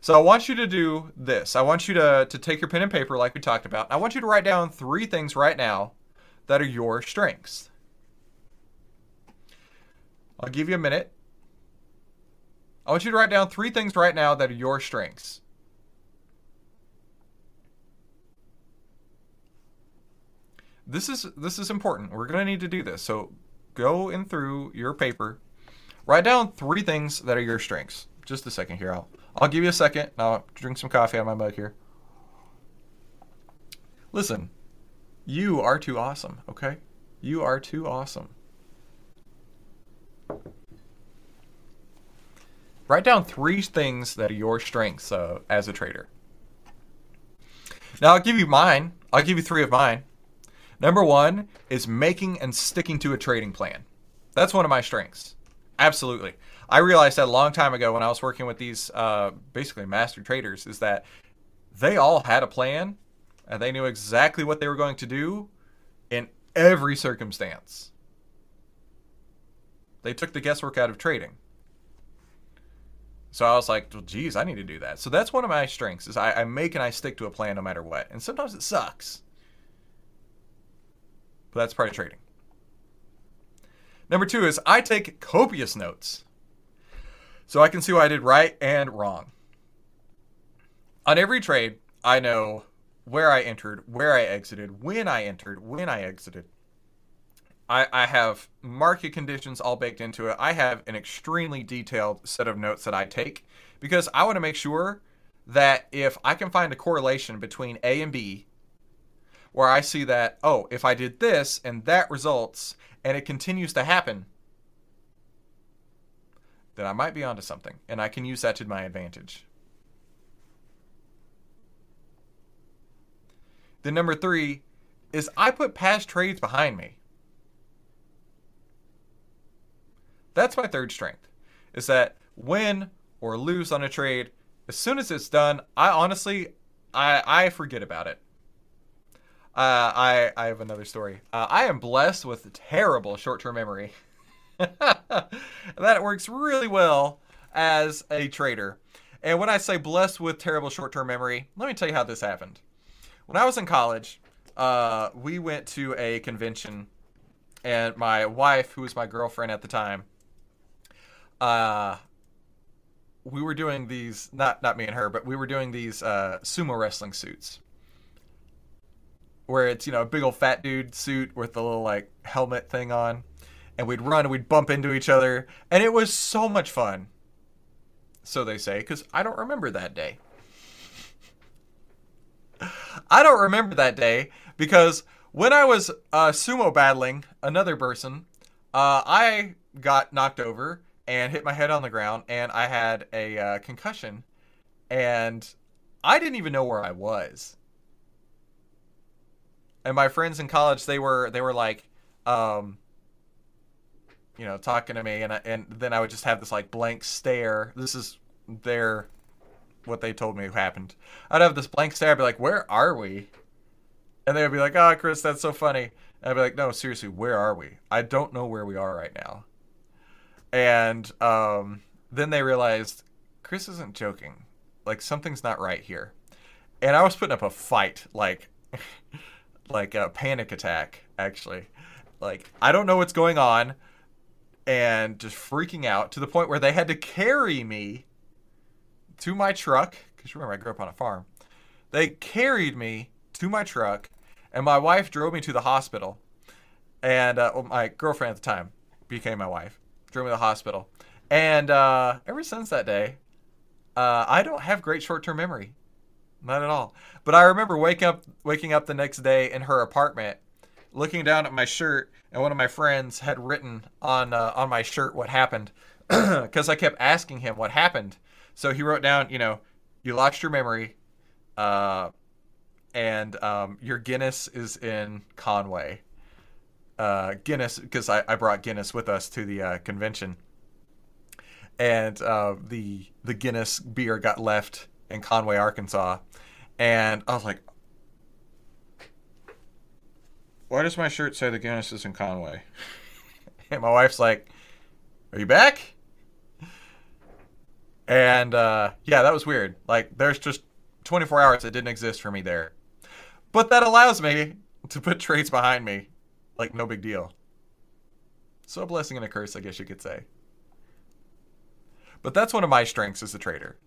So I want you to do this. I want you to, to take your pen and paper like we talked about. I want you to write down three things right now that are your strengths. I'll give you a minute. I want you to write down three things right now that are your strengths. This is, this is important. We're going to need to do this. So go in through your paper. Write down three things that are your strengths. Just a second here. I'll, I'll give you a second. I'll drink some coffee out of my mug here. Listen, you are too awesome, okay? You are too awesome. Write down three things that are your strengths uh, as a trader. Now, I'll give you mine. I'll give you three of mine. Number one is making and sticking to a trading plan. That's one of my strengths. Absolutely. I realized that a long time ago when I was working with these uh, basically master traders, is that they all had a plan and they knew exactly what they were going to do in every circumstance. They took the guesswork out of trading. So I was like, well, geez, I need to do that. So that's one of my strengths, is I, I make and I stick to a plan no matter what. And sometimes it sucks. But that's part of trading. Number two is I take copious notes. So I can see what I did right and wrong. On every trade, I know where I entered, where I exited, when I entered, when I exited. I, I have market conditions all baked into it. I have an extremely detailed set of notes that I take because I want to make sure that if I can find a correlation between A and B, where I see that, oh, if I did this and that results, and it continues to happen, then I might be onto something, and I can use that to my advantage. Then number three is I put past trades behind me. That's my third strength, is that win or lose on a trade, as soon as it's done, I honestly, I, I forget about it. Uh, I, I have another story. Uh, I am blessed with terrible short-term memory. That works really well as a trader. And when I say blessed with terrible short-term memory, let me tell you how this happened. When I was in college, uh, we went to a convention, and my wife, who was my girlfriend at the time, uh, we were doing these, not, not me and her, but we were doing these uh, sumo wrestling suits. Where it's, you know, a big old fat dude suit with a little, like, helmet thing on. And we'd run and we'd bump into each other. And it was so much fun. So they say, because I don't remember that day. I don't remember that day because when I was uh, sumo battling another person, uh, I got knocked over and hit my head on the ground. And I had a uh, concussion. And I didn't even know where I was. And my friends in college, they were, they were like, um, you know, talking to me. And I, and then I would just have this like blank stare. This is their, what they told me happened. I'd have this blank stare. I'd be like, where are we? And they would be like, oh, Chris, that's so funny. And I'd be like, no, seriously, where are we? I don't know where we are right now. And um, then they realized Chris isn't joking. Like, something's not right here. And I was putting up a fight, like... like a panic attack, actually. Like, I don't know what's going on, and just freaking out to the point where they had to carry me to my truck, because remember, I grew up on a farm. They carried me to my truck, and my wife drove me to the hospital. And uh, well, my girlfriend at the time became my wife, drove me to the hospital. And uh, ever since that day, uh, I don't have great short-term memory. Not at all. But I remember waking up, waking up the next day in her apartment, looking down at my shirt, and one of my friends had written on uh, on my shirt what happened, because I kept asking him what happened. So he wrote down, you know, you lost your memory, uh, and um, your Guinness is in Conway. Uh, Guinness, because I, I brought Guinness with us to the uh, convention, and uh, the the Guinness beer got left in Conway, Arkansas. And I was like, why does my shirt say the Guinness is in Conway? And my wife's like, are you back? And uh, yeah, that was weird. Like, there's just twenty-four hours that didn't exist for me there. But that allows me to put trades behind me Like, no big deal. So a blessing and a curse, I guess you could say. But that's one of my strengths as a trader.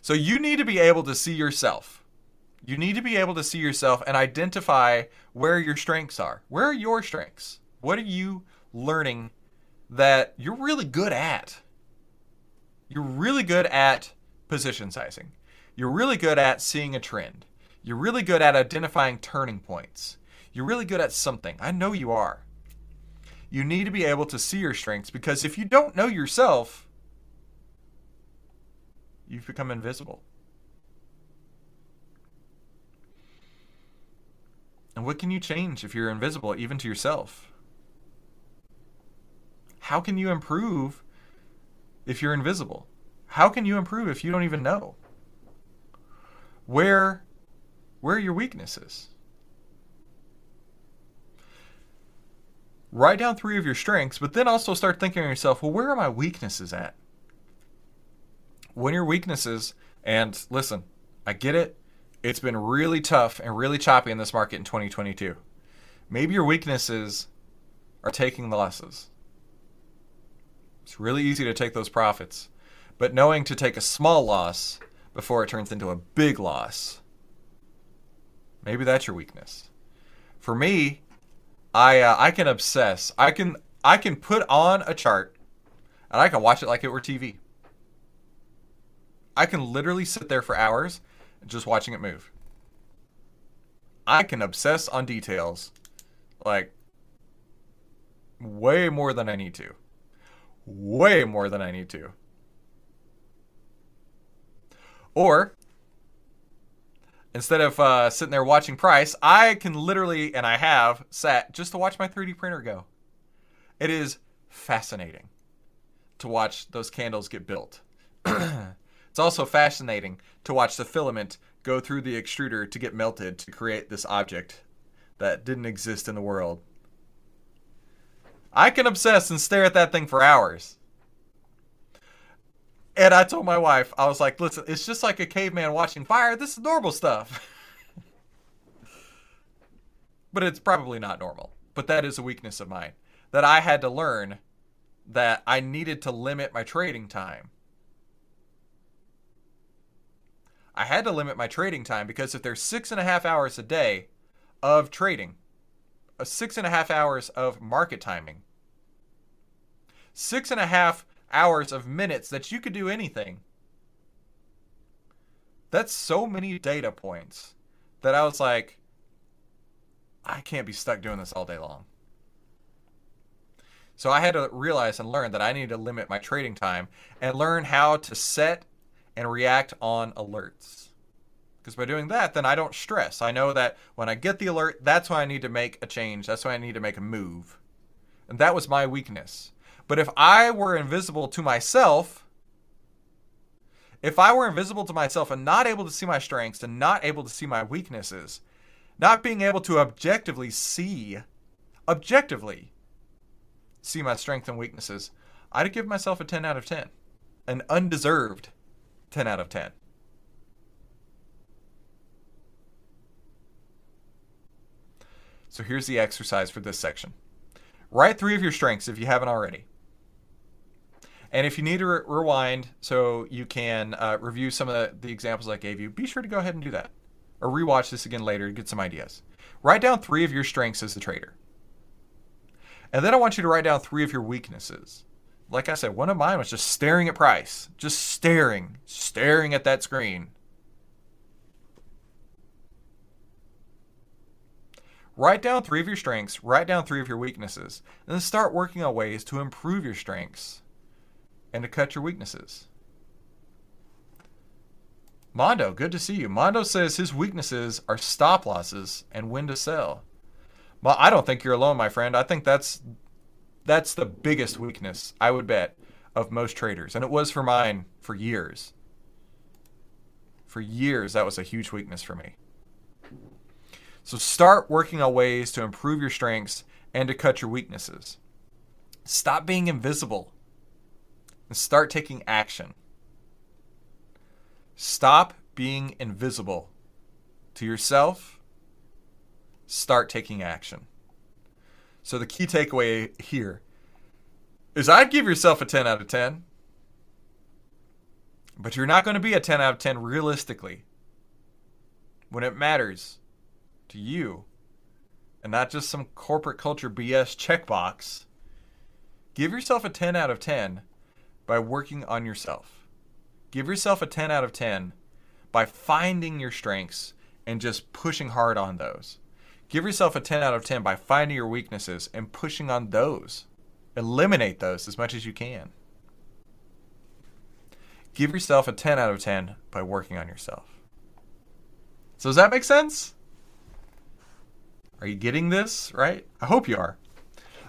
So you need to be able to see yourself. You need to be able to see yourself and identify where your strengths are. Where are your strengths? What are you learning that you're really good at? You're really good at position sizing. You're really good at seeing a trend. You're really good at identifying turning points. You're really good at something. I know you are. You need to be able to see your strengths, because if you don't know yourself, you've become invisible. And what can you change if you're invisible, even to yourself? How can you improve if you're invisible? How can you improve if you don't even know? Where, where are your weaknesses? Write down three of your strengths, but then also start thinking to yourself, well, where are my weaknesses at? When your weaknesses, and listen, I get it. It's been really tough and really choppy in this market in twenty twenty-two. Maybe your weaknesses are taking losses. It's really easy to take those profits, but knowing to take a small loss before it turns into a big loss, maybe that's your weakness. For me, I uh, I can obsess. I can I can put on a chart and I can watch it like it were T V. I can literally sit there for hours just watching it move. I can obsess on details like way more than I need to. Way more than I need to. Or instead of uh, sitting there watching price, I can literally, and I have, sat just to watch my three D printer go. It is fascinating to watch those candles get built. It's also fascinating to watch the filament go through the extruder to get melted to create this object that didn't exist in the world. I can obsess and stare at that thing for hours. And I told my wife, I was like, listen, it's just like a caveman watching fire. This is normal stuff. But it's probably not normal. But that is a weakness of mine. That I had to learn that I needed to limit my trading time. I had to limit my trading time because if there's six and a half hours a day of trading, six and a half hours of market timing, six and a half hours of minutes that you could do anything. That's so many data points that I was like, I can't be stuck doing this all day long. So I had to realize and learn that I needed to limit my trading time and learn how to set and react on alerts. Because by doing that, then I don't stress. I know that when I get the alert, that's when I need to make a change. That's when I need to make a move. And that was my weakness. But if I were invisible to myself, if I were invisible to myself and not able to see my strengths and not able to see my weaknesses, not being able to objectively see, objectively see my strengths and weaknesses, I'd give myself a ten out of ten. An undeserved ten out of ten. So here's the exercise for this section. Write three of your strengths if you haven't already. And if you need to re- rewind so you can uh, review some of the, the examples I gave you, be sure to go ahead and do that. Or rewatch this again later to get some ideas. Write down three of your strengths as a trader. And then I want you to write down three of your weaknesses. Like I said, one of mine was just staring at price. Just staring, staring at that screen. Write down three of your strengths, write down three of your weaknesses, and then start working on ways to improve your strengths and to cut your weaknesses. Mondo, good to see you. Mondo says his weaknesses are stop losses and when to sell. Well, I don't think you're alone, my friend. I think that's that's the biggest weakness, I would bet, of most traders. And it was for mine for years. For years, that was a huge weakness for me. So start working on ways to improve your strengths and to cut your weaknesses. Stop being invisible and start taking action. Stop being invisible to yourself. Start taking action. So the key takeaway here is I'd give yourself a ten out of ten. But you're not going to be a ten out of ten realistically when it matters to you and not just some corporate culture B S checkbox. Give yourself a ten out of ten by working on yourself. Give yourself a ten out of ten by finding your strengths and just pushing hard on those. Give yourself a ten out of ten by finding your weaknesses and pushing on those. Eliminate those as much as you can. Give yourself a ten out of ten by working on yourself. So does that make sense? Are you getting this, right? I hope you are.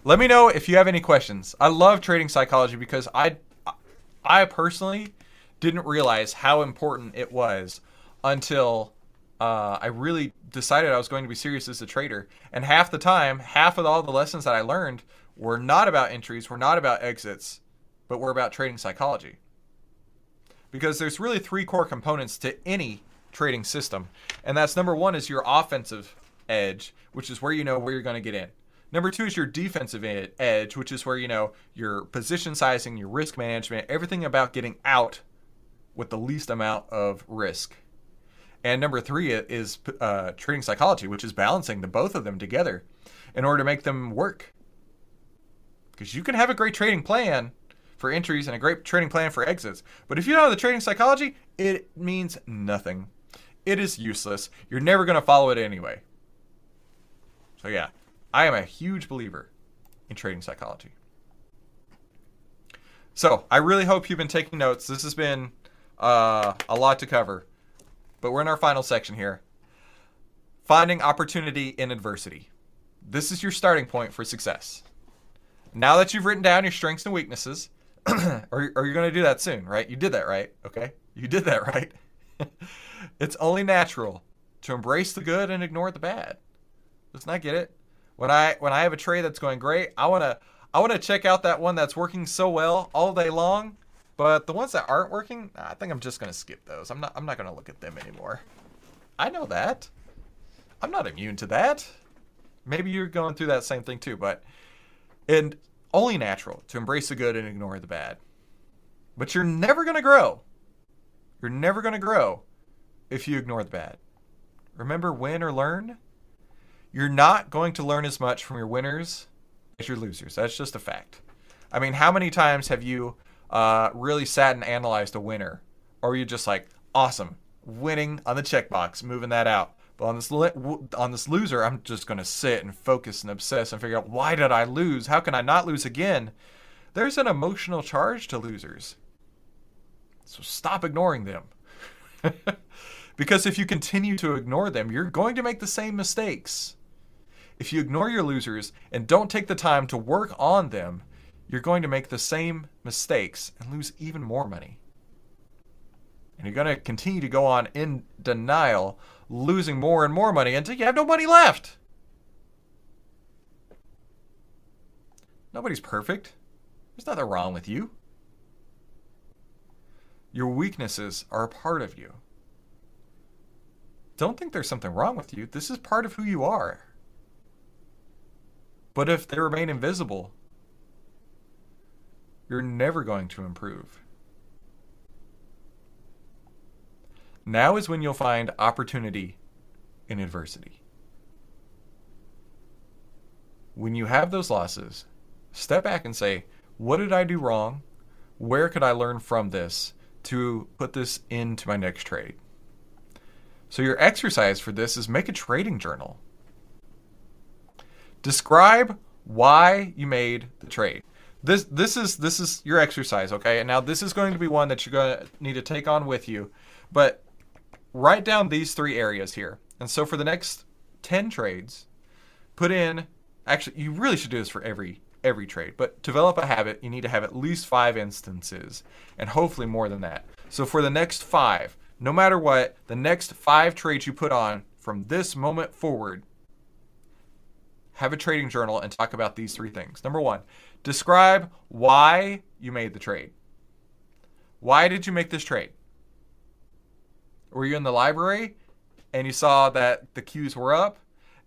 Let me know if you have any questions. I love trading psychology because I, I personally didn't realize how important it was until uh, I really decided I was going to be serious as a trader. And half the time, half of all the lessons that I learned were not about entries, were not about exits, but were about trading psychology. Because there's really three core components to any trading system. And that's number one is your offensive edge, which is where you know where you're going to get in. Number two is your defensive edge, which is where you know your position sizing, your risk management, everything about getting out with the least amount of risk. And number three is uh, trading psychology, which is balancing the both of them together in order to make them work. Because you can have a great trading plan for entries and a great trading plan for exits. But if you don't know the trading psychology, it means nothing. It is useless. You're never going to follow it anyway. So yeah, I am a huge believer in trading psychology. So I really hope you've been taking notes. This has been uh, a lot to cover, but we're in our final section here. Finding opportunity in adversity. This is your starting point for success. Now that you've written down your strengths and weaknesses, or, or you're going to do that soon, right? You did that, right? Okay. You did that, right? It's only natural to embrace the good and ignore the bad. Let's not get it. When I when I have a trade that's going great, I want to I want to check out that one that's working so well all day long, but the ones that aren't working, I think I'm just going to skip those. I'm not I'm not going to look at them anymore. I know that. I'm not immune to that. Maybe you're going through that same thing too, but and only natural to embrace the good and ignore the bad. But you're never going to grow. You're never going to grow if you ignore the bad. Remember, win or learn. You're not going to learn as much from your winners as your losers. That's just a fact. I mean, how many times have you uh, really sat and analyzed a winner? Or were you just like, awesome, winning on the checkbox, moving that out. But on this on this loser, I'm just going to sit and focus and obsess and figure out, why did I lose? How can I not lose again? There's an emotional charge to losers. So stop ignoring them. Because if you continue to ignore them, you're going to make the same mistakes. If you ignore your losers and don't take the time to work on them, you're going to make the same mistakes and lose even more money. And you're going to continue to go on in denial, losing more and more money until you have no money left. Nobody's perfect. There's nothing wrong with you. Your weaknesses are a part of you. Don't think there's something wrong with you. This is part of who you are. But if they remain invisible, you're never going to improve. Now is when you'll find opportunity in adversity. When you have those losses, step back and say, what did I do wrong? Where could I learn from this to put this into my next trade? So your exercise for this is make a trading journal. Describe why you made the trade. This this is this is your exercise, okay? And now this is going to be one that you're going to need to take on with you. But write down these three areas here. And so for the next ten trades, put in, actually, you really should do this for every every trade, but develop a habit. You need to have at least five instances and hopefully more than that. So for the next five, no matter what, the next five trades you put on from this moment forward, have a trading journal and talk about these three things. Number one, describe why you made the trade. Why did you make this trade? Were you in the library and you saw that the cues were up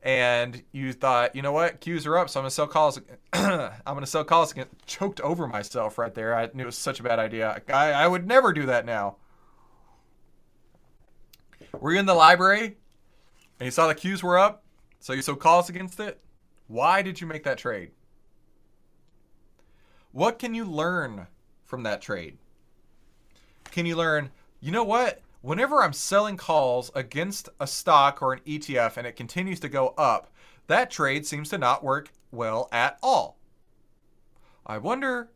and you thought, you know what, Qs are up, so I'm gonna sell calls. I'm gonna sell calls again. Choked over myself right there. I knew it was such a bad idea. I, I would never do that now. Were you in the library and you saw the Qs were up, so you sold calls against it? Why did you make that trade? What can you learn from that trade? Can you learn, you know what? Whenever I'm selling calls against a stock or an E T F and it continues to go up, that trade seems to not work well at all. I wonder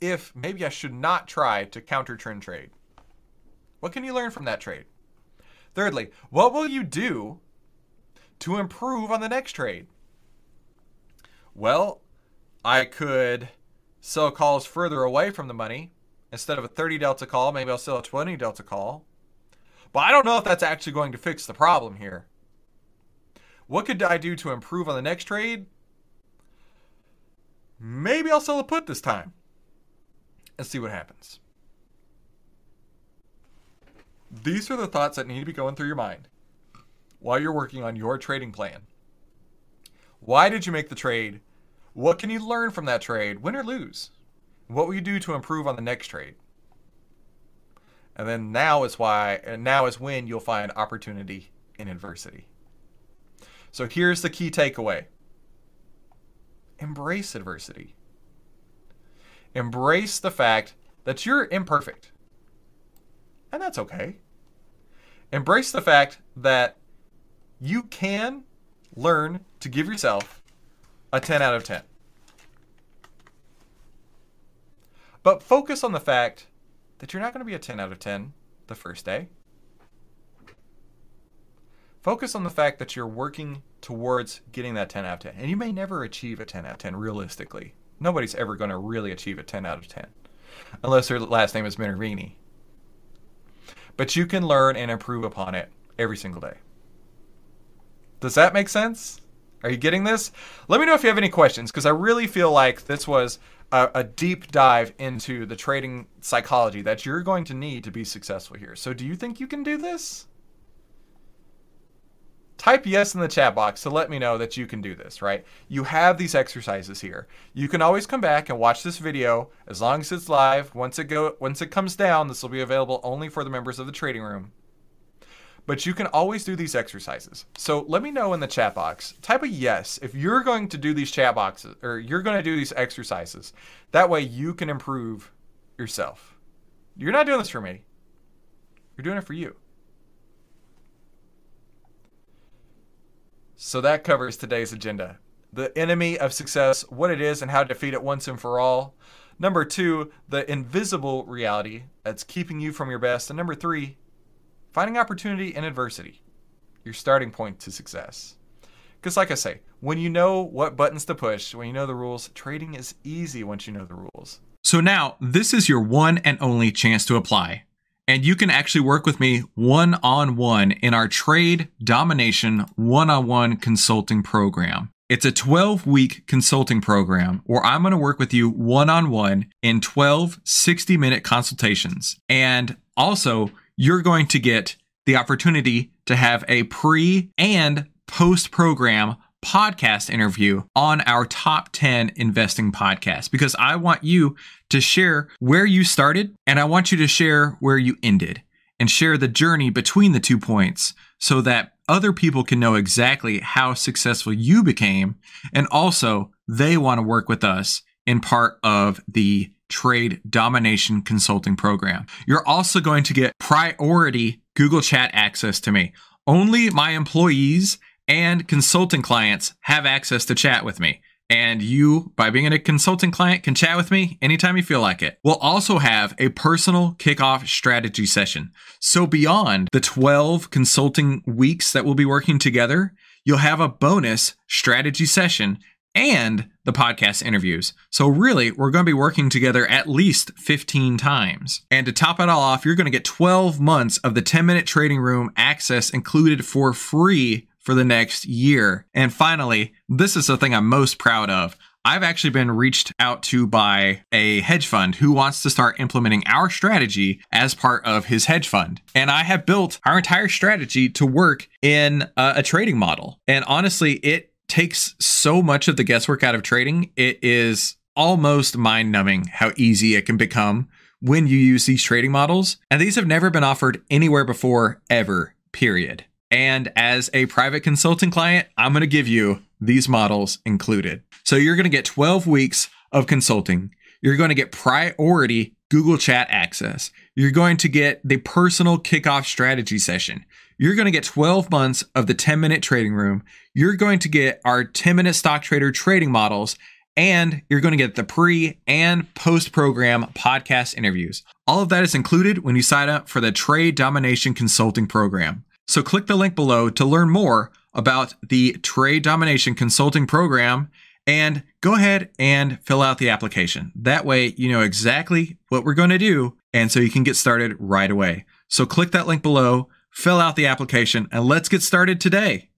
if maybe I should not try to counter trend trade. What can you learn from that trade? Thirdly, what will you do to improve on the next trade? Well, I could sell calls further away from the money. Instead of a thirty delta call, maybe I'll sell a twenty delta call. But I don't know if that's actually going to fix the problem here. What could I do to improve on the next trade? Maybe I'll sell a put this time and see what happens. These are the thoughts that need to be going through your mind while you're working on your trading plan. Why did you make the trade? What can you learn from that trade, win or lose? What will you do to improve on the next trade? And then now is why, and now is when you'll find opportunity in adversity. So here's the key takeaway. Embrace adversity. Embrace the fact that you're imperfect. And that's okay. Embrace the fact that you can learn to give yourself a ten out of ten. But focus on the fact that you're not going to be a ten out of ten the first day. Focus on the fact that you're working towards getting that ten out of ten. And you may never achieve a ten out of ten realistically. Nobody's ever going to really achieve a ten out of ten. Unless their last name is Minervini. But you can learn and improve upon it every single day. Does that make sense? Are you getting this? Let me know if you have any questions, because I really feel like this was a, a deep dive into the trading psychology that you're going to need to be successful here. So do you think you can do this? Type yes in the chat box to let me know that you can do this, right? You have these exercises here. You can always come back and watch this video as long as it's live. Once it go, once it comes down, this will be available only for the members of the trading room. But you can always do these exercises. So let me know in the chat box. Type a yes if you're going to do these chat boxes, or you're going to do these exercises. That way you can improve yourself. You're not doing this for me. You're doing it for you. So that covers today's agenda. The enemy of success, what it is and how to defeat it once and for all. Number two, the invisible reality that's keeping you from your best. And number three, finding opportunity in adversity, your starting point to success. Because like I say, when you know what buttons to push, when you know the rules, trading is easy once you know the rules. So now this is your one and only chance to apply. And you can actually work with me one-on-one in our Trade Domination one-on-one consulting program. It's a twelve-week consulting program where I'm going to work with you one-on-one in twelve sixty-minute consultations. And also, you're going to get the opportunity to have a pre- and post-program podcast interview on our top ten investing podcast, because I want you to share where you started and I want you to share where you ended and share the journey between the two points so that other people can know exactly how successful you became, and also they want to work with us in part of the Trade Domination Consulting Program. You're also going to get priority Google Chat access to me. Only my employees and consulting clients have access to chat with me. And you, by being a consulting client, can chat with me anytime you feel like it. We'll also have a personal kickoff strategy session. So beyond the twelve consulting weeks that we'll be working together, you'll have a bonus strategy session and the podcast interviews. So really, we're going to be working together at least fifteen times. And to top it all off, you're going to get twelve months of the ten minute trading room access included for free for the next year. And finally, this is the thing I'm most proud of. I've actually been reached out to by a hedge fund who wants to start implementing our strategy as part of his hedge fund. And I have built our entire strategy to work in a, a trading model. And honestly, it takes so much of the guesswork out of trading. It is almost mind-numbing how easy it can become when you use these trading models. And these have never been offered anywhere before, ever, period. And as a private consulting client, I'm going to give you these models included. So you're going to get twelve weeks of consulting. You're going to get priority Google Chat access. You're going to get the personal kickoff strategy session. You're going to get twelve months of the ten minute trading room. You're going to get our ten minute stock trader trading models. And you're going to get the pre and post program podcast interviews. All of that is included when you sign up for the Trade Domination Consulting Program. So click the link below to learn more about the Trade Domination Consulting Program and go ahead and fill out the application. That way you know exactly what we're going to do, and so you can get started right away. So click that link below, fill out the application, and let's get started today.